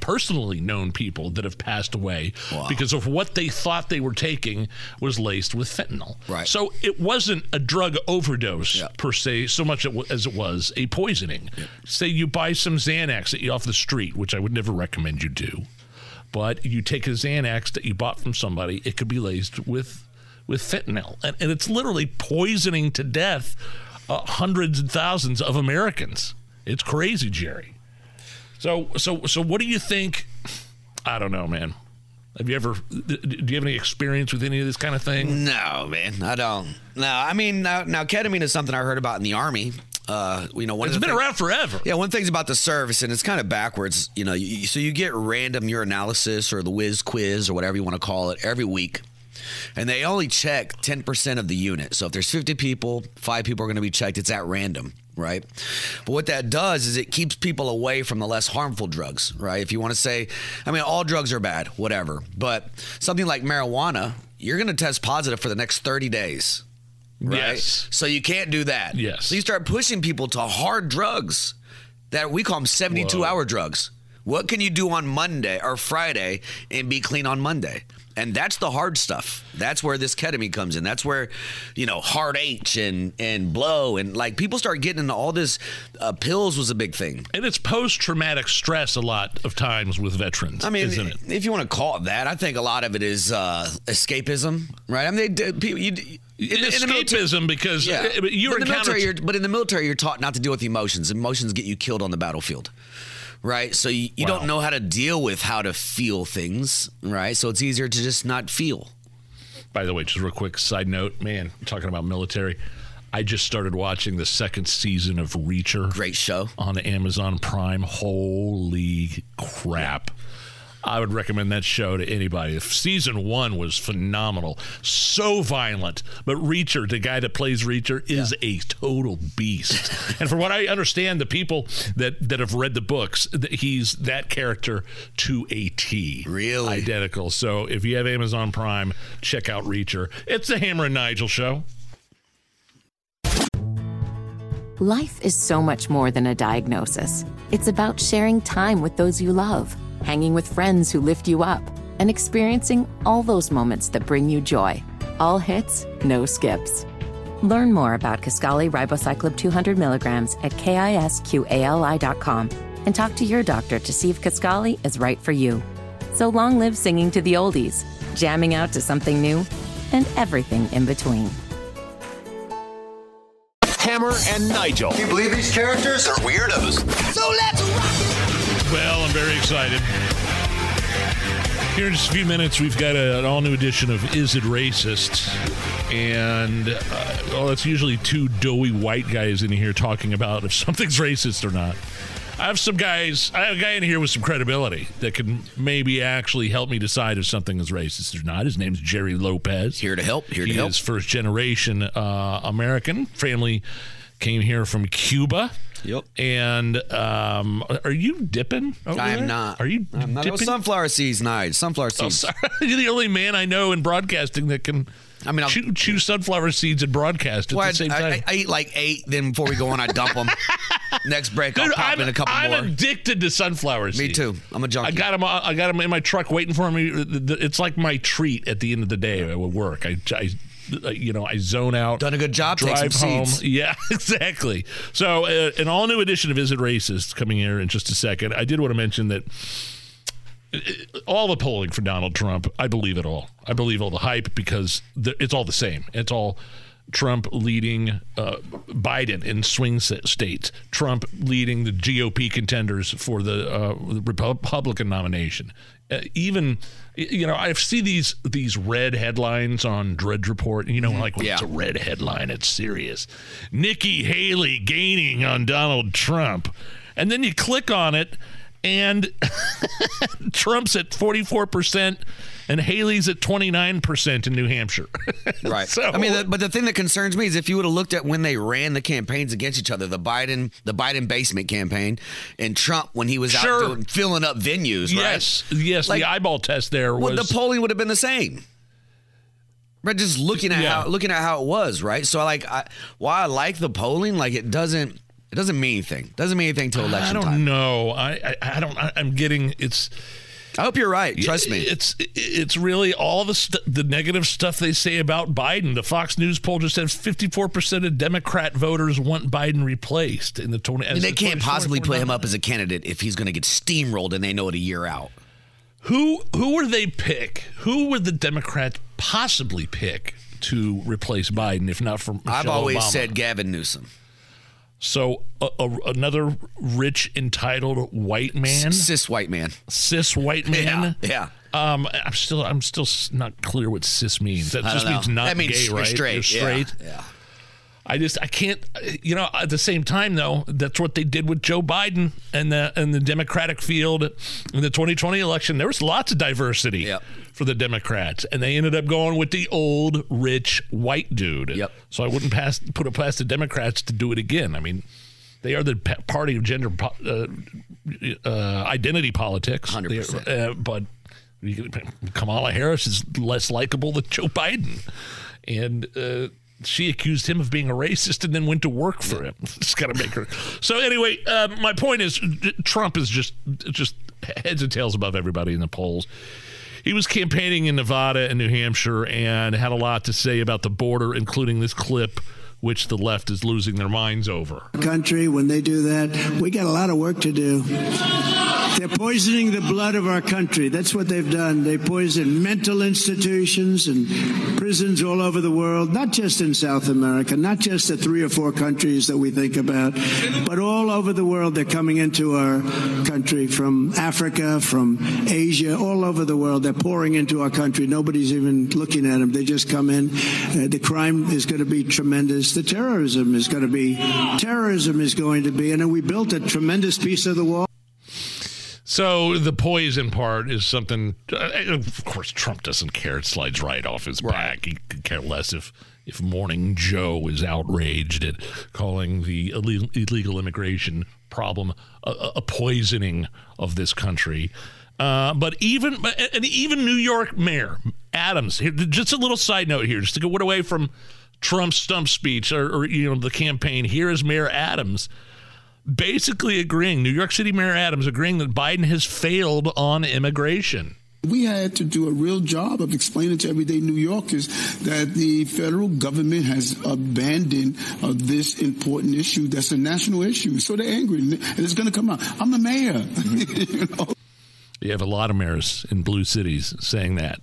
personally known people that have passed away, wow, because of what they thought they were taking was laced with fentanyl. Right. So it wasn't a drug overdose, yep, per se, so much as it was a poisoning. Yep. Say you buy some Xanax off the street, which I would never recommend you do, but you take a Xanax that you bought from somebody, it could be laced with fentanyl. And it's literally poisoning to death hundreds and thousands of Americans. It's crazy, Jerry. So what do you think? I don't know, man. Do you have any experience with any of this kind of thing? No, man, I don't. No, I mean, now ketamine is something I heard about in the Army. It's been around forever. Yeah, one thing's about the service, and it's kind of backwards. So you get random urinalysis or the whiz quiz or whatever you want to call it every week. And they only check 10% of the unit. So if there's 50 people, 5 people are going to be checked. It's at random, right? But what that does is it keeps people away from the less harmful drugs, right? If you want to say, I mean, all drugs are bad, whatever. But something like marijuana, you're going to test positive for the next 30 days, right? Yes. So you can't do that. Yes. So you start pushing people to hard drugs that we call them 72-hour drugs. What can you do on Monday or Friday and be clean on Monday? And that's the hard stuff. That's where this ketamine comes in. That's where, hard H and blow. And like people start getting into all this. Pills was a big thing. And it's post-traumatic stress a lot of times with veterans, I mean, isn't it? If you want to call it that, I think a lot of it is escapism, right? I mean, escapism, because you're in the military. But in the military, you're taught not to deal with emotions. Emotions get you killed on the battlefield. Right. So you don't know how to deal with how to feel things. Right. So it's easier to just not feel. By the way, just real quick side note, man, talking about military. I just started watching the second season of Reacher. Great show. On Amazon Prime. Holy crap. I would recommend that show to anybody. Season 1 was phenomenal. So violent. But Reacher, the guy that plays Reacher, is a total beast. And from what I understand, the people that have read the books, he's that character to a T. Really? Identical. So if you have Amazon Prime, check out Reacher. It's the Hammer and Nigel show. Life is so much more than a diagnosis. It's about sharing time with those you love, hanging with friends who lift you up, and experiencing all those moments that bring you joy. All hits, no skips. Learn more about Kisqali Ribociclib 200 milligrams at kisqali.com and talk to your doctor to see if Kisqali is right for you. So long live singing to the oldies, jamming out to something new, and everything in between. Hammer and Nigel. Do you believe these characters are weirdos? So let's rock it! Well, I'm very excited. Here in just a few minutes, we've got an all-new edition of Is It Racist? And, well, it's usually two doughy white guys in here talking about if something's racist or not. I have a guy in here with some credibility that can maybe actually help me decide if something is racist or not. His name's Jerry Lopez. Here to help. He is first-generation American. Family came here from Cuba. Yep. And are you dipping over I am there? Not. Are you I'm not. Dipping? It was sunflower seeds, Nigel. Sunflower seeds. Oh, sorry. You're the only man I know in broadcasting that can... I mean, chew sunflower seeds and broadcast at the same time. I eat like 8, then before we go on, I dump them. Next break, I'll pop in a couple more. I'm addicted to sunflower seeds. Me too. I'm a junkie. I got them in my truck waiting for me. It's like my treat at the end of the day at work. I zone out. Done a good job. Drive home. Seeds. Yeah, exactly. So an all-new edition of Is It Racist coming here in just a second. I did want to mention that all the polling for Donald Trump, I believe it all. I believe all the hype because it's all the same. It's all Trump leading Biden in swing states. Trump leading the GOP contenders for the Republican nomination. I see these red headlines on Drudge Report. You know, like when it's a red headline, it's serious. Nikki Haley gaining on Donald Trump. And then you click on it. And Trump's at 44% and Haley's at 29% in New Hampshire. Right. But the thing that concerns me is if you would have looked at when they ran the campaigns against each other, the Biden basement campaign and Trump when he was out doing, filling up venues, right? Yes, the eyeball test there was... Well, the polling would have been the same. But just looking at how it was, right? So I like the polling, it doesn't... It doesn't mean anything. Doesn't mean anything till election time. I don't know. I hope you're right. Trust me. It's really all the negative stuff they say about Biden. The Fox News poll just said 54% of Democrat voters want Biden replaced in the 20. And they can't possibly put him up as a candidate if he's going to get steamrolled, and they know it a year out. Who would they pick? Who would the Democrats possibly pick to replace Biden if not for Michelle Obama? I've always said Gavin Newsom. So another rich, entitled white man, cis white man. Yeah. I'm still not clear what cis means. That just means not gay, right? Straight. You're straight. Yeah. I can't. You know. At the same time, though, that's what they did with Joe Biden and the Democratic field in the 2020 election. There was lots of diversity for the Democrats, and they ended up going with the old rich white dude. Yep. So I wouldn't put it past the Democrats to do it again. I mean, they are the party of gender identity politics. 100%. But Kamala Harris is less likable than Joe Biden, and. She accused him of being a racist and then went to work for him. It's got to make her. So anyway, my point is Trump is just heads and tails above everybody in the polls. He was campaigning in Nevada and New Hampshire and had a lot to say about the border, including this clip, which the left is losing their minds over. Country, when they do that, we got a lot of work to do. They're poisoning the blood of our country. That's what they've done. They poison mental institutions and prisons all over the world, not just in South America, not just the 3 or 4 countries that we think about, but all over the world. They're coming into our country from Africa, from Asia, all over the world. They're pouring into our country. Nobody's even looking at them. They just come in. The crime is going to be tremendous. The terrorism is going to be. And then we built a tremendous piece of the wall. So the poison part is something, of course, Trump doesn't care. It slides right off his back. He could care less if Morning Joe is outraged at calling the illegal immigration problem a poisoning of this country. But even New York Mayor Adams, just a little side note here, just to get away from Trump's stump speech or the campaign, here is Mayor Adams. Basically agreeing, New York City Mayor Adams agreeing that Biden has failed on immigration. We had to do a real job of explaining to everyday New Yorkers that the federal government has abandoned this important issue that's a national issue. So they're angry, and it's going to come out. I'm the mayor. Mm-hmm. You know? You have a lot of mayors in blue cities saying that,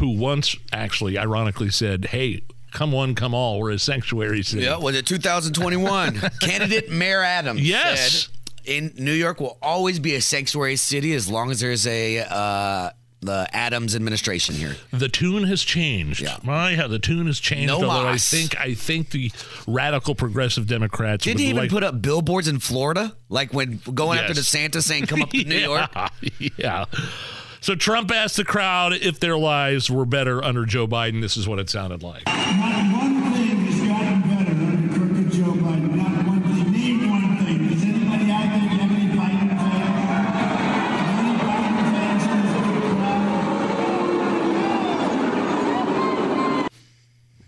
who once actually ironically said, hey, come one, come all, we're a sanctuary city. Yeah, was it 2021? Candidate Mayor Adams said, in New York will always be a sanctuary city as long as there's a... the Adams administration here. The tune has changed. Yeah. My, how the tune has changed. No loss. I think the radical progressive Democrats didn't even put up billboards in Florida, like when going after DeSantis saying "Come up to New York." Yeah. So Trump asked the crowd if their lives were better under Joe Biden. This is what it sounded like. Not one thing has gotten better under crooked Joe Biden. Not one thing. Name one thing. Does anybody out there have any Biden fans?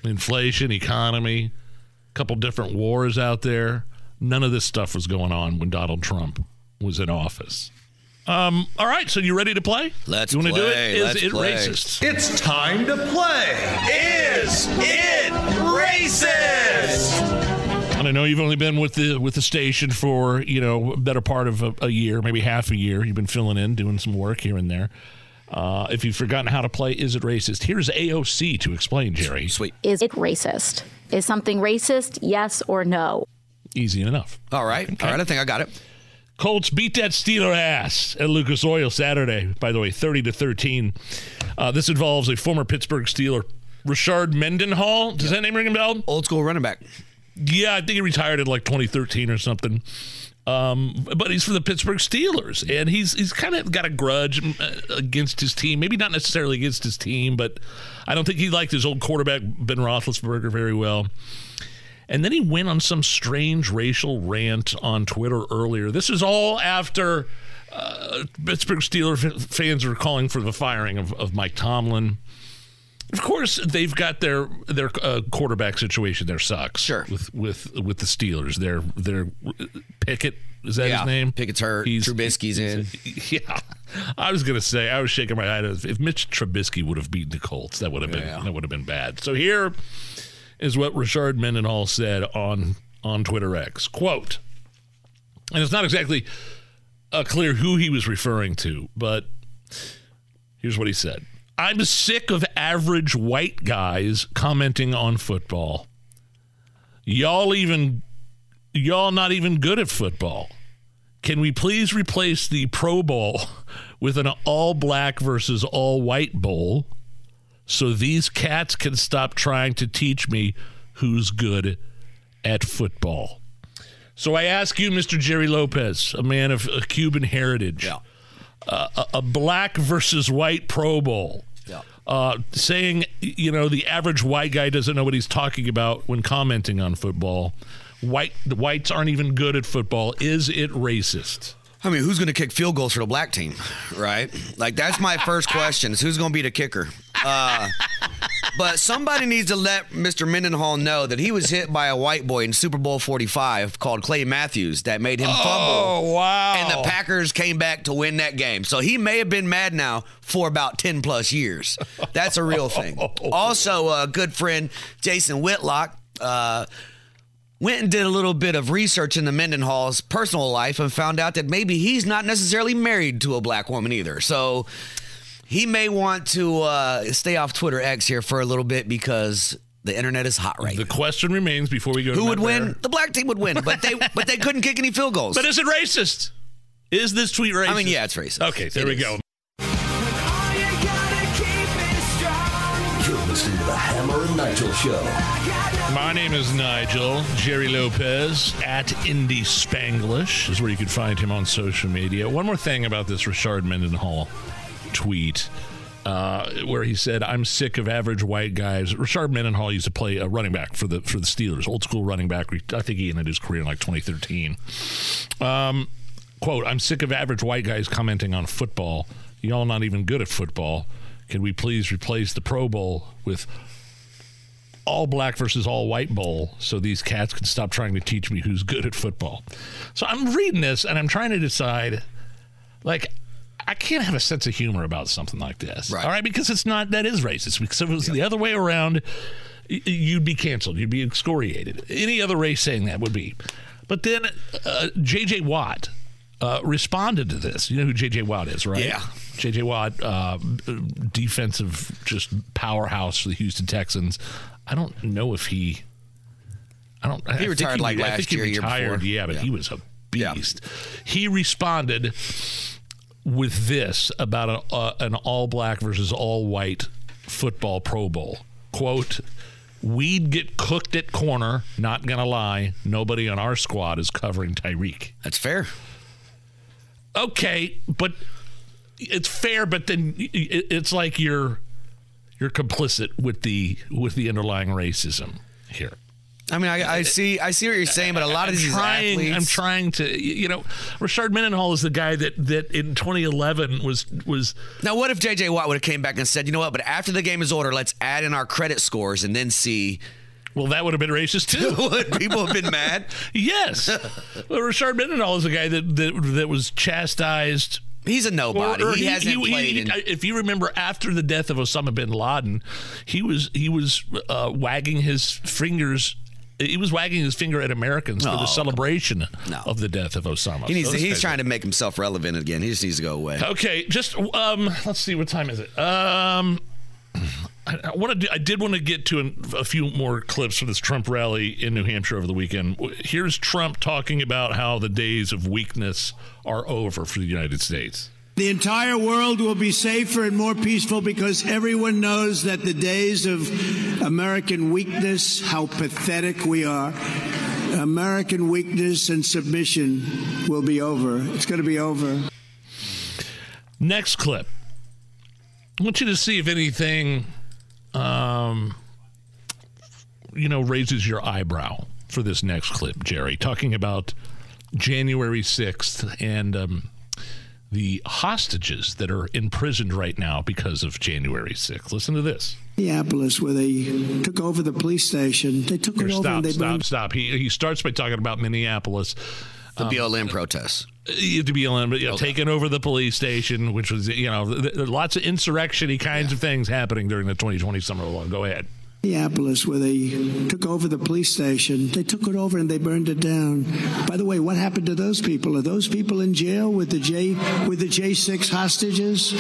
Inflation, economy, a couple different wars out there. None of this stuff was going on when Donald Trump was in office. All right, so you ready to play? Let's play. You want to do it? Is it racist? It's time to play. Is it racist? And I know you've only been with the station for, you know, better part of a year, maybe half a year. You've been filling in, doing some work here and there. If you've forgotten how to play Is It Racist, here's AOC to explain, Jerry. Sweet. Is it racist? Is something racist, yes or no? Easy enough. All right. Okay. All right, I think I got it. Colts beat that Steeler ass at Lucas Oil Saturday, by the way, 30-13. This involves a former Pittsburgh Steeler, Rashard Mendenhall. Does that name ring a bell? Old school running back. Yeah, I think he retired in like 2013 or something. But he's for the Pittsburgh Steelers, and he's kind of got a grudge against his team. Maybe not necessarily against his team, but I don't think he liked his old quarterback, Ben Roethlisberger, very well. And then he went on some strange racial rant on Twitter earlier. This is all after Pittsburgh Steelers fans were calling for the firing of Mike Tomlin. Of course, they've got their quarterback situation there sucks. Sure. With the Steelers, their Pickett, is that his name? Pickett's hurt. Trubisky's in. Yeah, I was gonna say, I was shaking my head. If Mitch Trubisky would have beaten the Colts, that would have been that would have been bad. So here is what Rashard Mendenhall said on Twitter X. Quote, and it's not exactly clear who he was referring to, but here's what he said. I'm sick of average white guys commenting on football. Y'all not even good at football. Can we please replace the Pro Bowl with an all-black versus all-white bowl so these cats can stop trying to teach me who's good at football? So I ask you, Mr. Jerry Lopez, a man of Cuban heritage. Yeah. A black versus white Pro Bowl, saying, you know, the average white guy doesn't know what he's talking about when commenting on football. The whites aren't even good at football. Is it racist? I mean, who's going to kick field goals for the black team, right? Like, that's my first question is who's going to be the kicker? But somebody needs to let Mr. Mendenhall know that he was hit by a white boy in Super Bowl 45 called Clay Matthews that made him fumble. Oh, wow. And the Packers came back to win that game. So he may have been mad now for about 10 plus years. That's a real thing. Also, a good friend, Jason Whitlock, went and did a little bit of research into Mendenhall's personal life and found out that maybe he's not necessarily married to a black woman either. So he may want to stay off Twitter X here for a little bit because the internet is hot right now. The question remains before we go to who would win? The black team would win, but they couldn't kick any field goals. But is it racist? Is this tweet racist? I mean, yeah, it's racist. Okay, there we go. Listening to the Hammer and Nigel Show. My name is Nigel Jerry Lopez at Indy Spanglish is where you can find him on social media. One more thing about this Rashard Mendenhall tweet, where he said, "I'm sick of average white guys." Rashard Mendenhall used to play a running back for the Steelers, old school running back. I think he ended his career in like 2013. Quote: "I'm sick of average white guys commenting on football. Y'all not even good at football. Can we please replace the Pro Bowl with all black versus all white bowl so these cats can stop trying to teach me who's good at football?" So I'm reading this and I'm trying to decide, like, I can't have a sense of humor about something like this. Right. All right, because it's not, that is racist. Because if it was the other way around, you'd be canceled. You'd be excoriated. Any other race saying that would be. But then J.J. Watt responded to this. You know who J.J. Watt is, right? Yeah. J.J. Watt, defensive just powerhouse for the Houston Texans. I don't know if he... He retired like last year, year before. Yeah, but he was a beast. Yeah. He responded with this about an all-black versus all-white football Pro Bowl. Quote, "We'd get cooked at corner, not gonna lie. Nobody on our squad is covering Tyreek." That's fair. Okay, but it's fair, but then it's like you're complicit with the underlying racism here. I mean, I see what you're saying, but a lot of these athletes... I'm trying to, you know, Richard Mendenhall is the guy that in 2011 was... Now, what if J.J. Watt would have came back and said, you know what, but after the game is over, let's add in our credit scores and then see... Well, that would have been racist, too. Would people have been mad? Yes. Well, Richard Mendenhall is the guy that was chastised... He's a nobody. Or he hasn't played. If you remember, after the death of Osama bin Laden, he was wagging his fingers... He was wagging his finger at Americans for the celebration of the death of Osama. He's trying to make himself relevant again. He just needs to go away. Okay, just let's see, what time is it? I did want to get to a few more clips from this Trump rally in New Hampshire over the weekend. Here's Trump talking about how the days of weakness are over for the United States. The entire world will be safer and more peaceful because everyone knows that the days of American weakness, how pathetic we are, American weakness and submission will be over. It's going to be over. Next clip. I want you to see if anything, raises your eyebrow for this next clip, Jerry, talking about January 6th and... the hostages that are imprisoned right now because of January 6th. Listen to this. Minneapolis, where they took over the police station. They took it over. Stop. He starts by talking about Minneapolis. The BLM protests. The BLM, taking over the police station, which was, lots of insurrection-y kinds of things happening during the 2020 summer long. Go ahead. Minneapolis, where they took over the police station. They took it over and they burned it down. By the way, what happened to those people? Are those people in jail with the J6 hostages?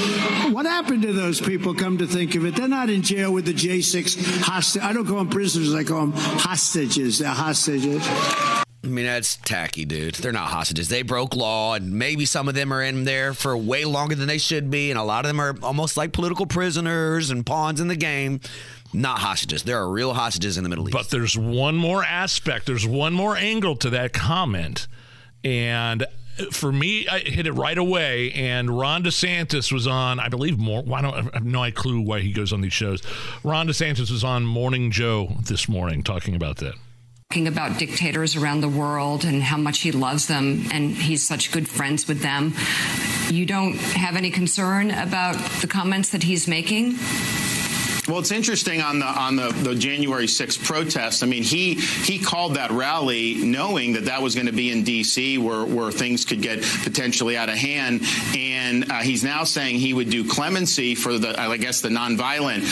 What happened to those people, come to think of it? They're not in jail with the J6 hostages. I don't call them prisoners. I call them hostages. They're hostages. I mean, that's tacky, dude. They're not hostages. They broke law, and maybe some of them are in there for way longer than they should be, and a lot of them are almost like political prisoners and pawns in the game. Not hostages. There are real hostages in the Middle East. But there's one more aspect. There's one more angle to that comment. And for me, I hit it right away. And Ron DeSantis was on, I believe, I have no clue why he goes on these shows. Ron DeSantis was on Morning Joe this morning talking about that. Talking about dictators around the world and how much he loves them and he's such good friends with them. You don't have any concern about the comments that he's making? Well, it's interesting on the January 6th protests. I mean, he called that rally knowing that was going to be in D.C. where things could get potentially out of hand. And he's now saying he would do clemency for the nonviolent.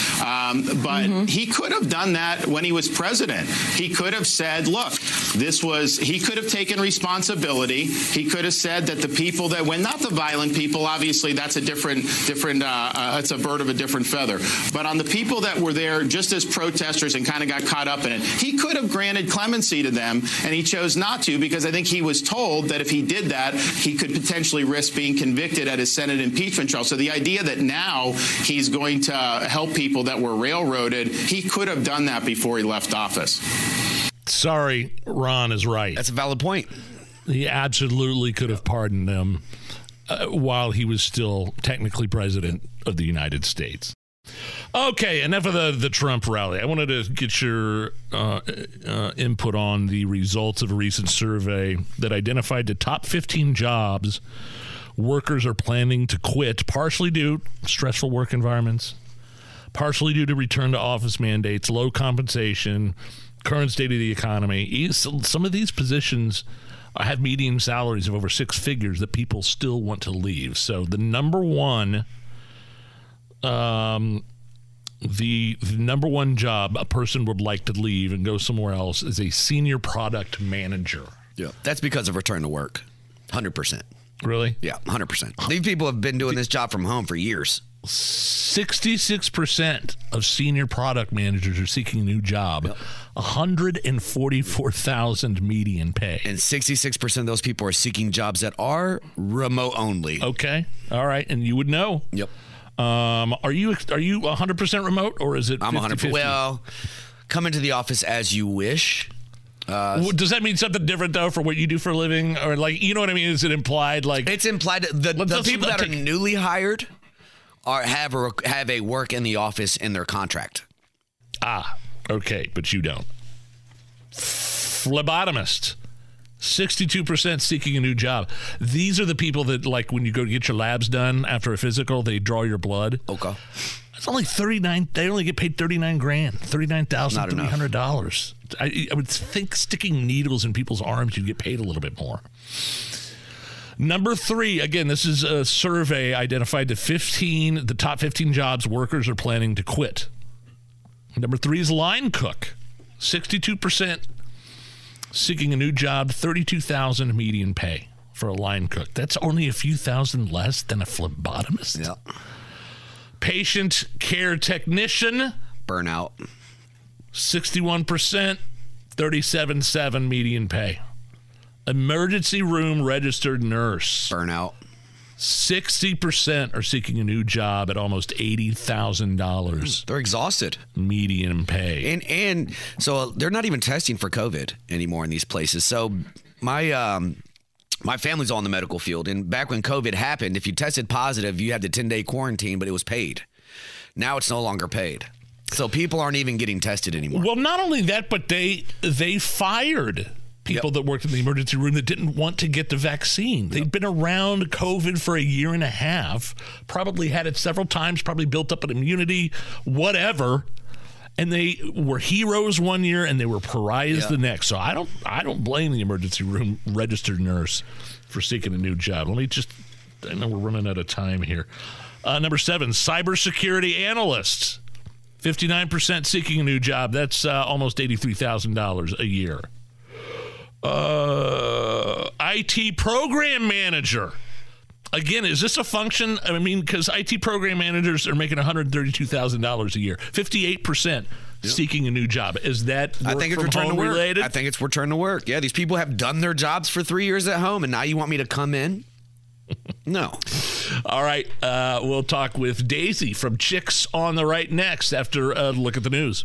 But he could have done that when he was president. He could have said, look, he could have taken responsibility. He could have said that the people that went, not the violent people, obviously, that's a different it's a bird of a different feather. But on the people that were there just as protesters and kind of got caught up in it, he could have granted clemency to them, and he chose not to because I think he was told that if he did that, he could potentially risk being convicted at his Senate impeachment trial. So the idea that now he's going to help people that were railroaded, he could have done that before he left office. Sorry, Ron is right. That's a valid point. He absolutely could have pardoned them while he was still technically president of the United States. Okay, enough of the Trump rally. I wanted to get your input on the results of a recent survey that identified the top 15 jobs workers are planning to quit, partially due to stressful work environments, partially due to return to office mandates, low compensation, current state of the economy. Some of these positions have median salaries of over six figures that people still want to leave. So the number one, the number one job a person would like to leave and go somewhere else is a senior product manager. Yeah, that's because of return to work, 100%. Really? Yeah, 100%. These people have been doing this job from home for years. 66% of senior product managers are seeking a new job. Yep. 144,000 median pay. And 66% of those people are seeking jobs that are remote only. Okay. All right. And you would know. Yep. Are you 100% remote, or is it 50/50? I'm 100%. Well, come into the office as you wish. Does that mean something different, though, for what you do for a living? Or, like, you know what I mean? Is it implied? Like, it's implied. The people that are newly hired have a work in the office in their contract. Ah, okay, but you don't. Phlebotomist, 62% seeking a new job. These are the people that, like, when you go to get your labs done after a physical, they draw your blood. Okay. It's only 39. They only get paid $39,000, $39,300. I would think sticking needles in people's arms, you'd get paid a little bit more. Number three, again, this is a survey identified the top 15 jobs workers are planning to quit. Number three is line cook, 62% seeking a new job, $32,000 median pay for a line cook. That's only a few thousand less than a phlebotomist. Yeah. Patient care technician. Burnout. 61%, $37,700 median pay. Emergency room registered nurse. Burnout. 60% are seeking a new job at almost $80,000. They're exhausted. Median pay. And so they're not even testing for COVID anymore in these places. So my family's all in the medical field. And back when COVID happened, if you tested positive, you had the 10-day quarantine, but it was paid. Now it's no longer paid. So people aren't even getting tested anymore. Well, not only that, but they fired people that worked in the emergency room that didn't want to get the vaccine. They'd been around COVID for a year and a half, probably had it several times, probably built up an immunity, whatever. And they were heroes one year and they were pariahs the next. So I don't blame the emergency room registered nurse for seeking a new job. Let me I know we're running out of time here. Number seven, cybersecurity analysts. 59% seeking a new job. That's almost $83,000 a year. IT program manager. Again, is this a function? I mean, because IT program managers are making $132,000 a year. 58% seeking a new job. Is that work from home related? I think it's return to work. Yeah, these people have done their jobs for 3 years at home, and now you want me to come in? No. All right. We'll talk with Daisy from Chicks on the Right next after a look at the news.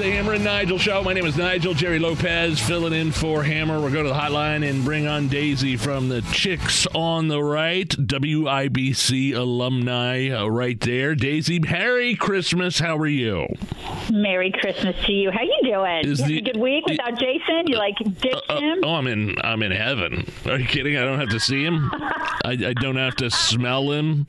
Hammer and Nigel Show. My name is Nigel Jerry Lopez, filling in for Hammer. We'll go to the hotline and bring on Daisy from the Chicks on the Right, WIBC alumni right there. Daisy, Merry Christmas. How are you? Merry Christmas to you. How you doing? You had a good week without Jason? You like ditched him? Oh, I'm in heaven. Are you kidding? I don't have to see him. I don't have to smell him.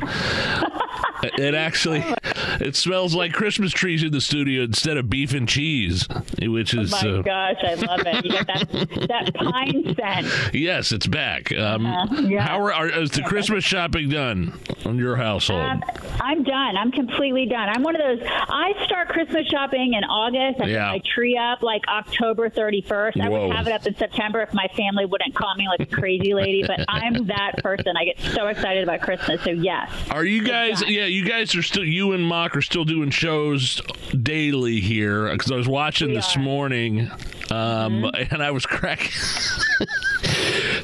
It smells like Christmas trees in the studio instead of beef and cheese, which is... Oh, my gosh, I love it. You got that pine scent. Yes, it's back. Is the Christmas shopping done on your household? I'm done. I'm completely done. I'm one of those... I start Christmas shopping in August. I put my tree up like October 31st. I would have it up in September if my family wouldn't call me like a crazy lady, but I'm that person. I get so excited about Christmas, so yes. Are you guys... you guys are still... You and Mock are still doing shows daily here, because I was watching this morning And I was cracking.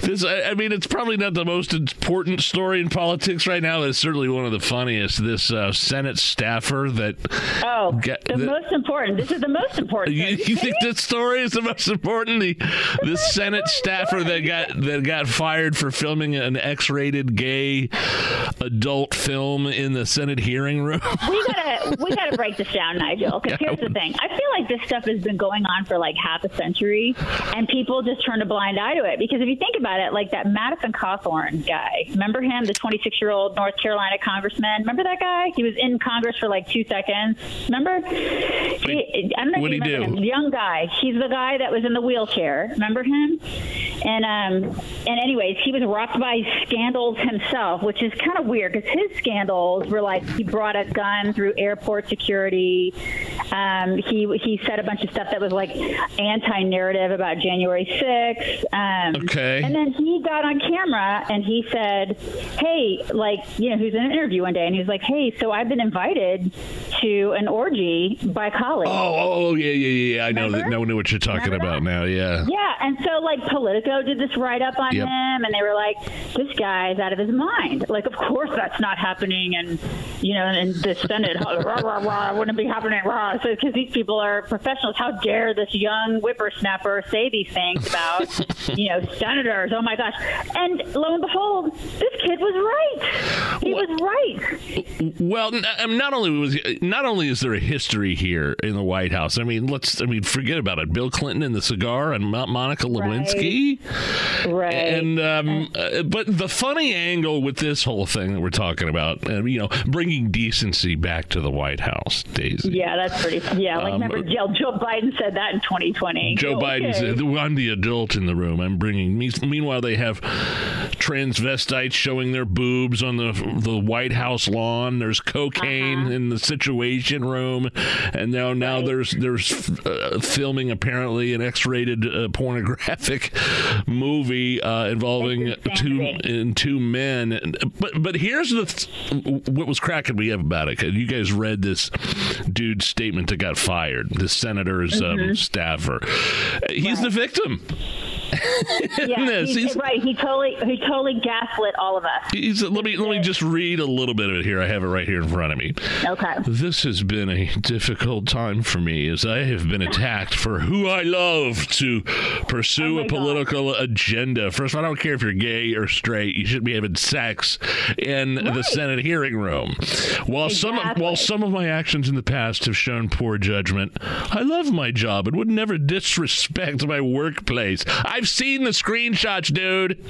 I mean, it's probably not the most important story in politics right now, but it's certainly one of the funniest. This Senate staffer that... Oh, got, the most important. This is the most important. You think this story is the most important? The Senate staffer that got fired for filming an X-rated gay adult film in the Senate hearing room. We gotta break this down, Nigel, because here's the thing. I feel like this stuff has been going on for like half a century, and people just turn a blind eye to it. Because if you think about it, like that Madison Cawthorn guy, remember him, the 26-year-old North Carolina congressman? Remember that guy? He was in Congress for like 2 seconds. Remember? I don't know if you remember him. Young guy. He's the guy that was in the wheelchair. Remember him? And anyways, he was rocked by scandals himself, which is kind of weird because his scandals were like he brought a gun through airport security. He said a bunch of stuff that was like anti-narrative about January 6th. Okay. And then he got on camera and he said, hey, like, you know, he was in an interview one day and he was like, hey, so I've been invited to an orgy by colleagues. Oh, yeah. I know what you're talking about now. Yeah. Yeah. And so like Politico did this write up on him and they were like, this guy's out of his mind. Like, of course that's not happening. And, you know, in the Senate, it wouldn't be happening. Rah. So because these people are professionals, how dare this young whippersnapper say these things about, you know, senators, oh my gosh. And lo and behold, this kid was right. He was right. Well, not only is there a history here in the White House. I mean, forget about it. Bill Clinton and the cigar and Monica Lewinsky. Right. And but the funny angle with this whole thing that we're talking about, you know, bringing decency back to the White House, Daisy. Yeah, that's pretty. Yeah, like remember Joe Biden said that in 2020. Joe Biden said, "I'm the adult in the room. I'm bringing." Meanwhile, they have transvestites showing their boobs on the White House lawn. There's cocaine in the Situation Room, and now there's filming apparently an X-rated pornographic movie involving two men. But here's what was cracking me up about it. You guys read this dude's statement that got fired. The senator's staffer. He's the victim. Yeah, he's right. He totally gaslit all of us. Let me just read a little bit of it here. I have it right here in front of me. Okay. This has been a difficult time for me as I have been attacked for who I love to pursue a political agenda. First of all, I don't care if you're gay or straight. You shouldn't be having sex in the Senate hearing room. While some of my actions in the past have shown poor judgment, I love my job and would never disrespect my workplace. I've seen the screenshots, dude.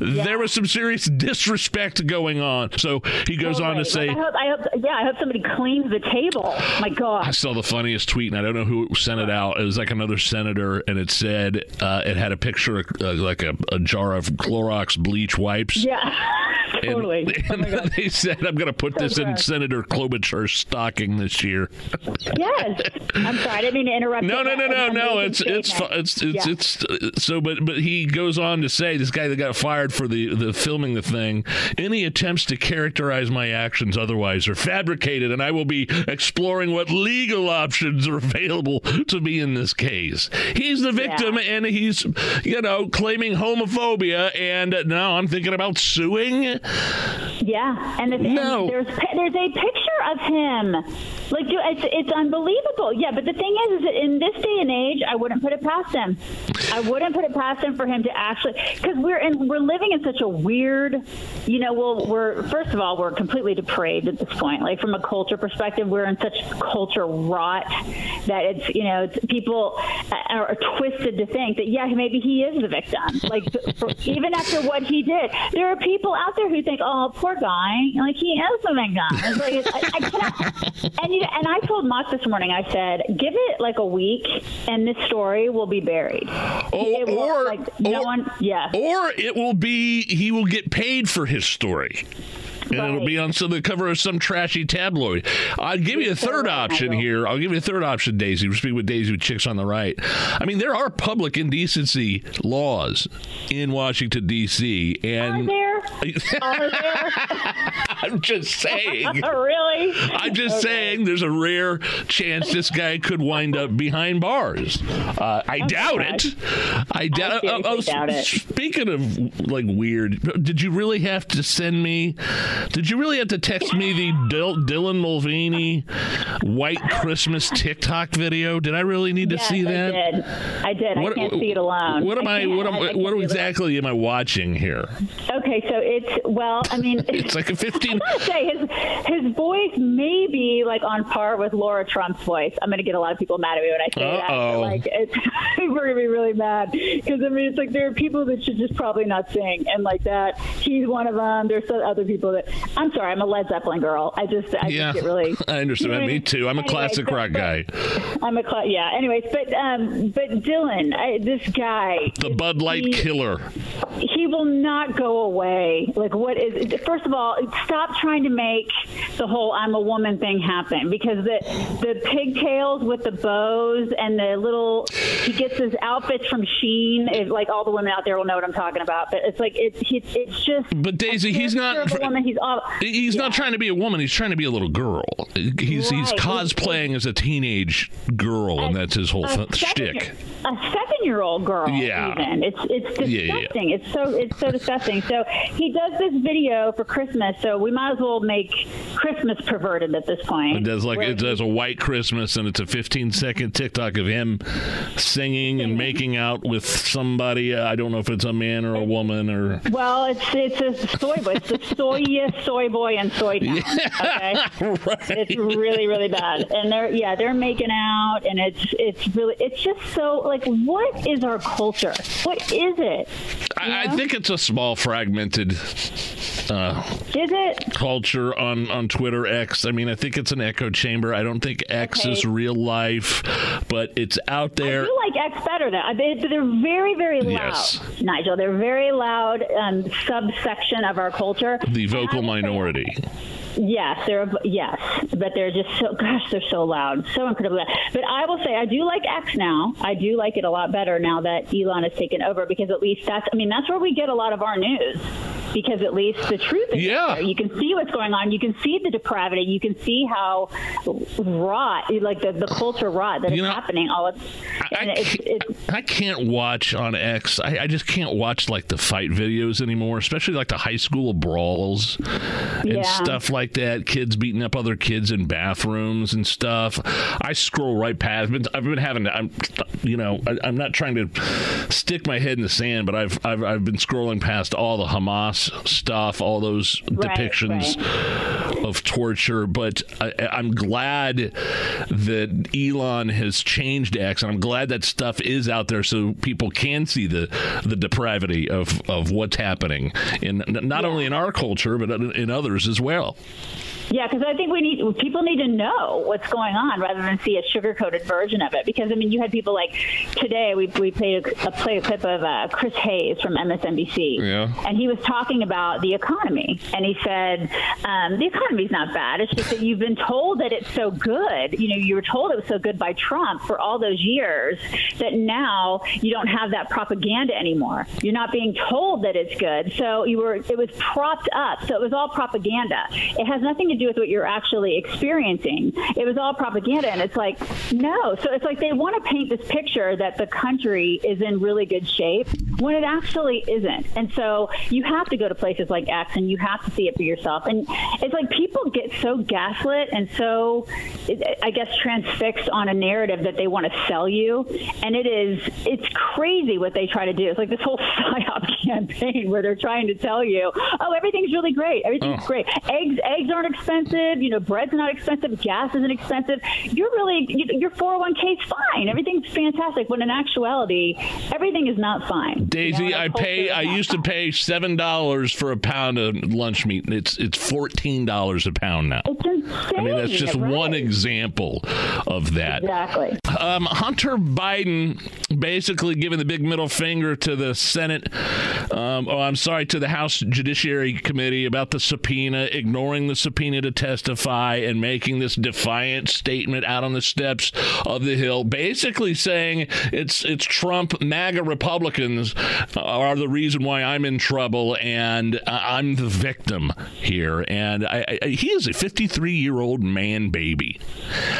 Yeah. There was some serious disrespect going on. So he goes on to say... I hope somebody cleans the table. My God. I saw the funniest tweet, and I don't know who sent it out. It was like another senator, and it said it had a picture of like a jar of Clorox bleach wipes. Yeah. Totally. And they said, I'm going to put this in Senator Klobuchar's stocking this year. Yes. I'm sorry. I didn't mean to interrupt. No. But he goes on to say, this guy that got fired for the filming the thing, any attempts to characterize my actions otherwise are fabricated, and I will be exploring what legal options are available to me in this case. He's the victim, and he's, you know, claiming homophobia, and now I'm thinking about suing. Yeah, and there's a picture of him. Like, dude, it's unbelievable. Yeah, but the thing is that in this day and age, I wouldn't put it past him. I wouldn't put it past him for him to actually, because we're living in such a weird, you know. Well, first of all we're completely depraved at this point. Like from a culture perspective, we're in such culture rot that it's, you know, people are twisted to think that maybe he is the victim. Like even after what he did, there are people out there who think, oh, poor guy, like he is the victim. Like, I cannot. And I told Moss this morning. I said, give it like a week, and this story will be buried. Or it will be, he will get paid for his story. And it'll be on the cover of some trashy tabloid. I'll give you a third option, Daisy. We're speaking with Daisy with Chicks on the Right. I mean, there are public indecency laws in Washington, D.C. Are there? I'm just saying. Really? I'm just saying there's a rare chance this guy could wind up behind bars. I doubt it. Speaking of like weird, did you really have to text me the Dylan Mulvaney White Christmas TikTok video? Did I really need to see that? I did. I can't see it alone. What exactly am I watching here? Okay, so it's, well, I mean, it's like a 15. I gotta say his voice may be like on par with Laura Trump's voice. I'm gonna get a lot of people mad at me when I say that. Like, we're gonna be really mad because I mean, it's like there are people that should just probably not sing, and like that, he's one of them. There's other people that I'm sorry, I'm a Led Zeppelin girl. I just get really. I understand. You know, me too. I'm a classic rock guy. Anyways, but Dylan, this guy, the Bud Light killer. He will not go away. Like, what is it? First of all, stop trying to make the whole I'm a woman thing happen, because the pigtails with the bows and the little, he gets his outfits from Shein. It, like, all the women out there will know what I'm talking about, but it's like it's just. But Daisy, he's not a woman. He's not trying to be a woman. He's trying to be a little girl. He's cosplaying as a teenage girl, and that's his whole shtick. A 7-year-old girl. Yeah. Even. It's disgusting. Yeah. It's so disgusting. So he does this video for Christmas, so we might as well make Christmas perverted at this point. It does a white Christmas, and it's a 15-second TikTok of him singing and making out with somebody. I don't know if it's a man or a woman or. Well, it's a soy boy. It's a soy boy and soy town. Yeah, okay, right. It's really, really bad, and they're making out, and it's just so like, what is our culture? What is it? I think it's a small fragmented culture on Twitter, X. I mean, I think it's an echo chamber. I don't think X is real life, but it's out there. I do like X better, though. They're very, very loud, Nigel. They're very loud subsection of our culture. The vocal minority. Yes, but they're just so, they're so loud, so incredibly loud. But I will say I do like X now. I do like it a lot better now that Elon has taken over, because at least that's where we get a lot of our news, because at least the truth is there. You can see what's going on. You can see the depravity. You can see how rot, like the culture rot that is happening. I can't watch on X. I just can't watch like the fight videos anymore, especially like the high school brawls and stuff like that, kids beating up other kids in bathrooms and stuff. I scroll right past. I'm not trying to stick my head in the sand, but I've been scrolling past all the Hamas stuff, all those depictions of torture. But I'm glad that Elon has changed X, and I'm glad that stuff is out there so people can see the depravity of what's happening in not only in our culture but in others as well. Yeah, because I think people need to know what's going on rather than see a sugar-coated version of it. Because, I mean, you had people like today, we played a clip of Chris Hayes from MSNBC. Yeah. And he was talking about the economy. And he said, the economy's not bad. It's just that you've been told that it's so good. You know, you were told it was so good by Trump for all those years that now you don't have that propaganda anymore. You're not being told that it's good. So it was propped up. So it was all propaganda. It has nothing to do with what you're actually experiencing. It was all propaganda, and it's like, no. So it's like they want to paint this picture that the country is in really good shape when it actually isn't. And so you have to go to places like X, and you have to see it for yourself. And it's like people get so gaslit and so, I guess, transfixed on a narrative that they want to sell you. And it's crazy what they try to do. It's like this whole psyop campaign where they're trying to tell you, oh, everything's really great. Everything's great. Eggs aren't expensive, you know, bread's not expensive, gas isn't expensive. Your 401k's fine. Everything's fantastic. When in actuality, everything is not fine. Daisy, you know, I used to pay $7 for a pound of lunch meat. It's $14 a pound now. It's I mean, that's just one example of that. Exactly. Hunter Biden basically giving the big middle finger to the Senate, to the House Judiciary Committee about the subpoena, ignoring the subpoena to testify and making this defiant statement out on the steps of the Hill, basically saying it's Trump, MAGA Republicans are the reason why I'm in trouble and I'm the victim here. And he is a 53-year-old man baby.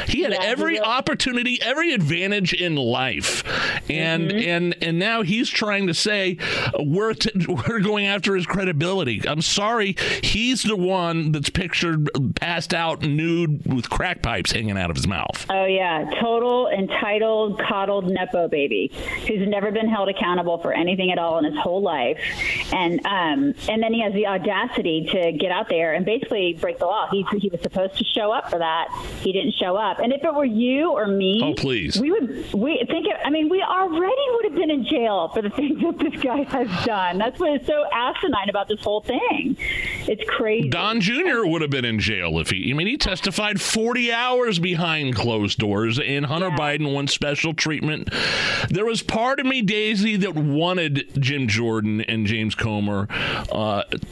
He had every opportunity, every advantage in life. And now he's trying to say we're going after his credibility. I'm sorry. He's the one that's pictured passed out nude with crack pipes hanging out of his mouth. Oh, yeah. Total entitled, coddled Nepo baby who's never been held accountable for anything at all in his whole life. And then he has the audacity to get out there and basically break the law. He was supposed to show up for that. He didn't show up. And if it were you or me, we already would have been in jail for the things that this guy has done. That's what is so asinine about this whole thing. It's crazy. Don Jr. would have been in jail if he testified 40 hours behind closed doors, and Hunter Biden won special treatment. There was part of me, Daisy, that wanted Jim Jordan and James Comer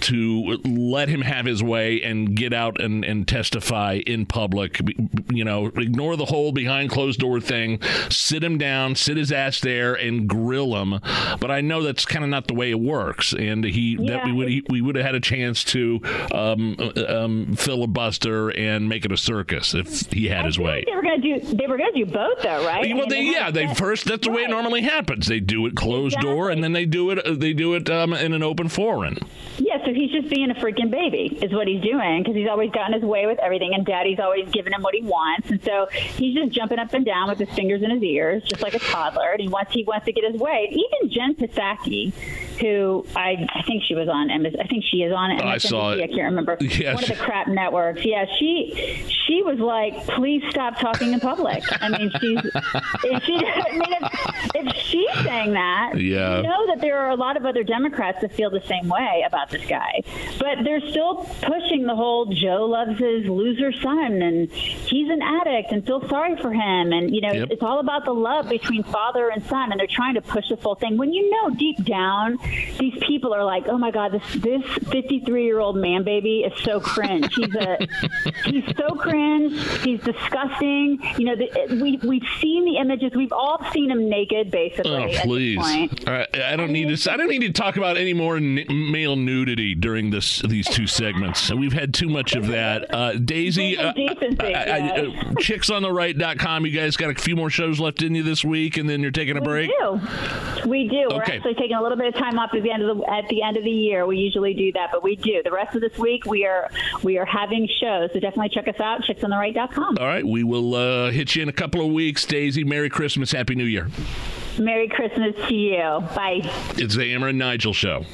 to let him have his way and get out and testify in public, ignore the whole behind closed door thing, sit him down, sit his ass there and grill him. But I know that's kind of not the way it works. And we would have had a chance to filibuster and make it a circus if he had his way. They were going to do both, though, right? Well, that's the way it normally happens. They do it closed door, and then they do it in an open forum. Yeah, so he's just being a freaking baby is what he's doing, because he's always gotten his way with everything, and Daddy's always giving him what he wants. And so he's just jumping up and down with his fingers in his ears, just like a toddler, and he wants to get his way. Even Jen Psaki, who I think she was on MSNBC. I think she is on MSNBC. I saw it. I can't remember. Yes. One of the crap networks. Yeah, she was like, please stop talking in public. I mean, if she's saying that, you know that there are a lot of other Democrats that feel the same way about this guy. But they're still pushing the whole Joe loves his loser son, and he's an addict, and feel sorry for him. And, it's all about the love between father and son, and they're trying to push this whole thing. When you know deep down, these people are like, oh, my God, this 53-year-old man baby is so cringe. He's so cringe. He's disgusting. We've seen the images. We've all seen him naked, basically. Oh, please. At this point. All right. I don't need to talk about any more male nudity during these two segments. We've had too much of that. Daisy, chicksontheright.com. You guys got a few more shows left in you this week, and then you're taking a break? We do. Okay. We're actually taking a little bit of time off at the end of the year. We usually do that, but we do. The rest of this week, we are having shows, so definitely check us out, chicksontheright.com. All right. We will hit you in a couple of weeks, Daisy. Merry Christmas. Happy New Year. Merry Christmas to you. Bye. It's the Amber and Nigel Show.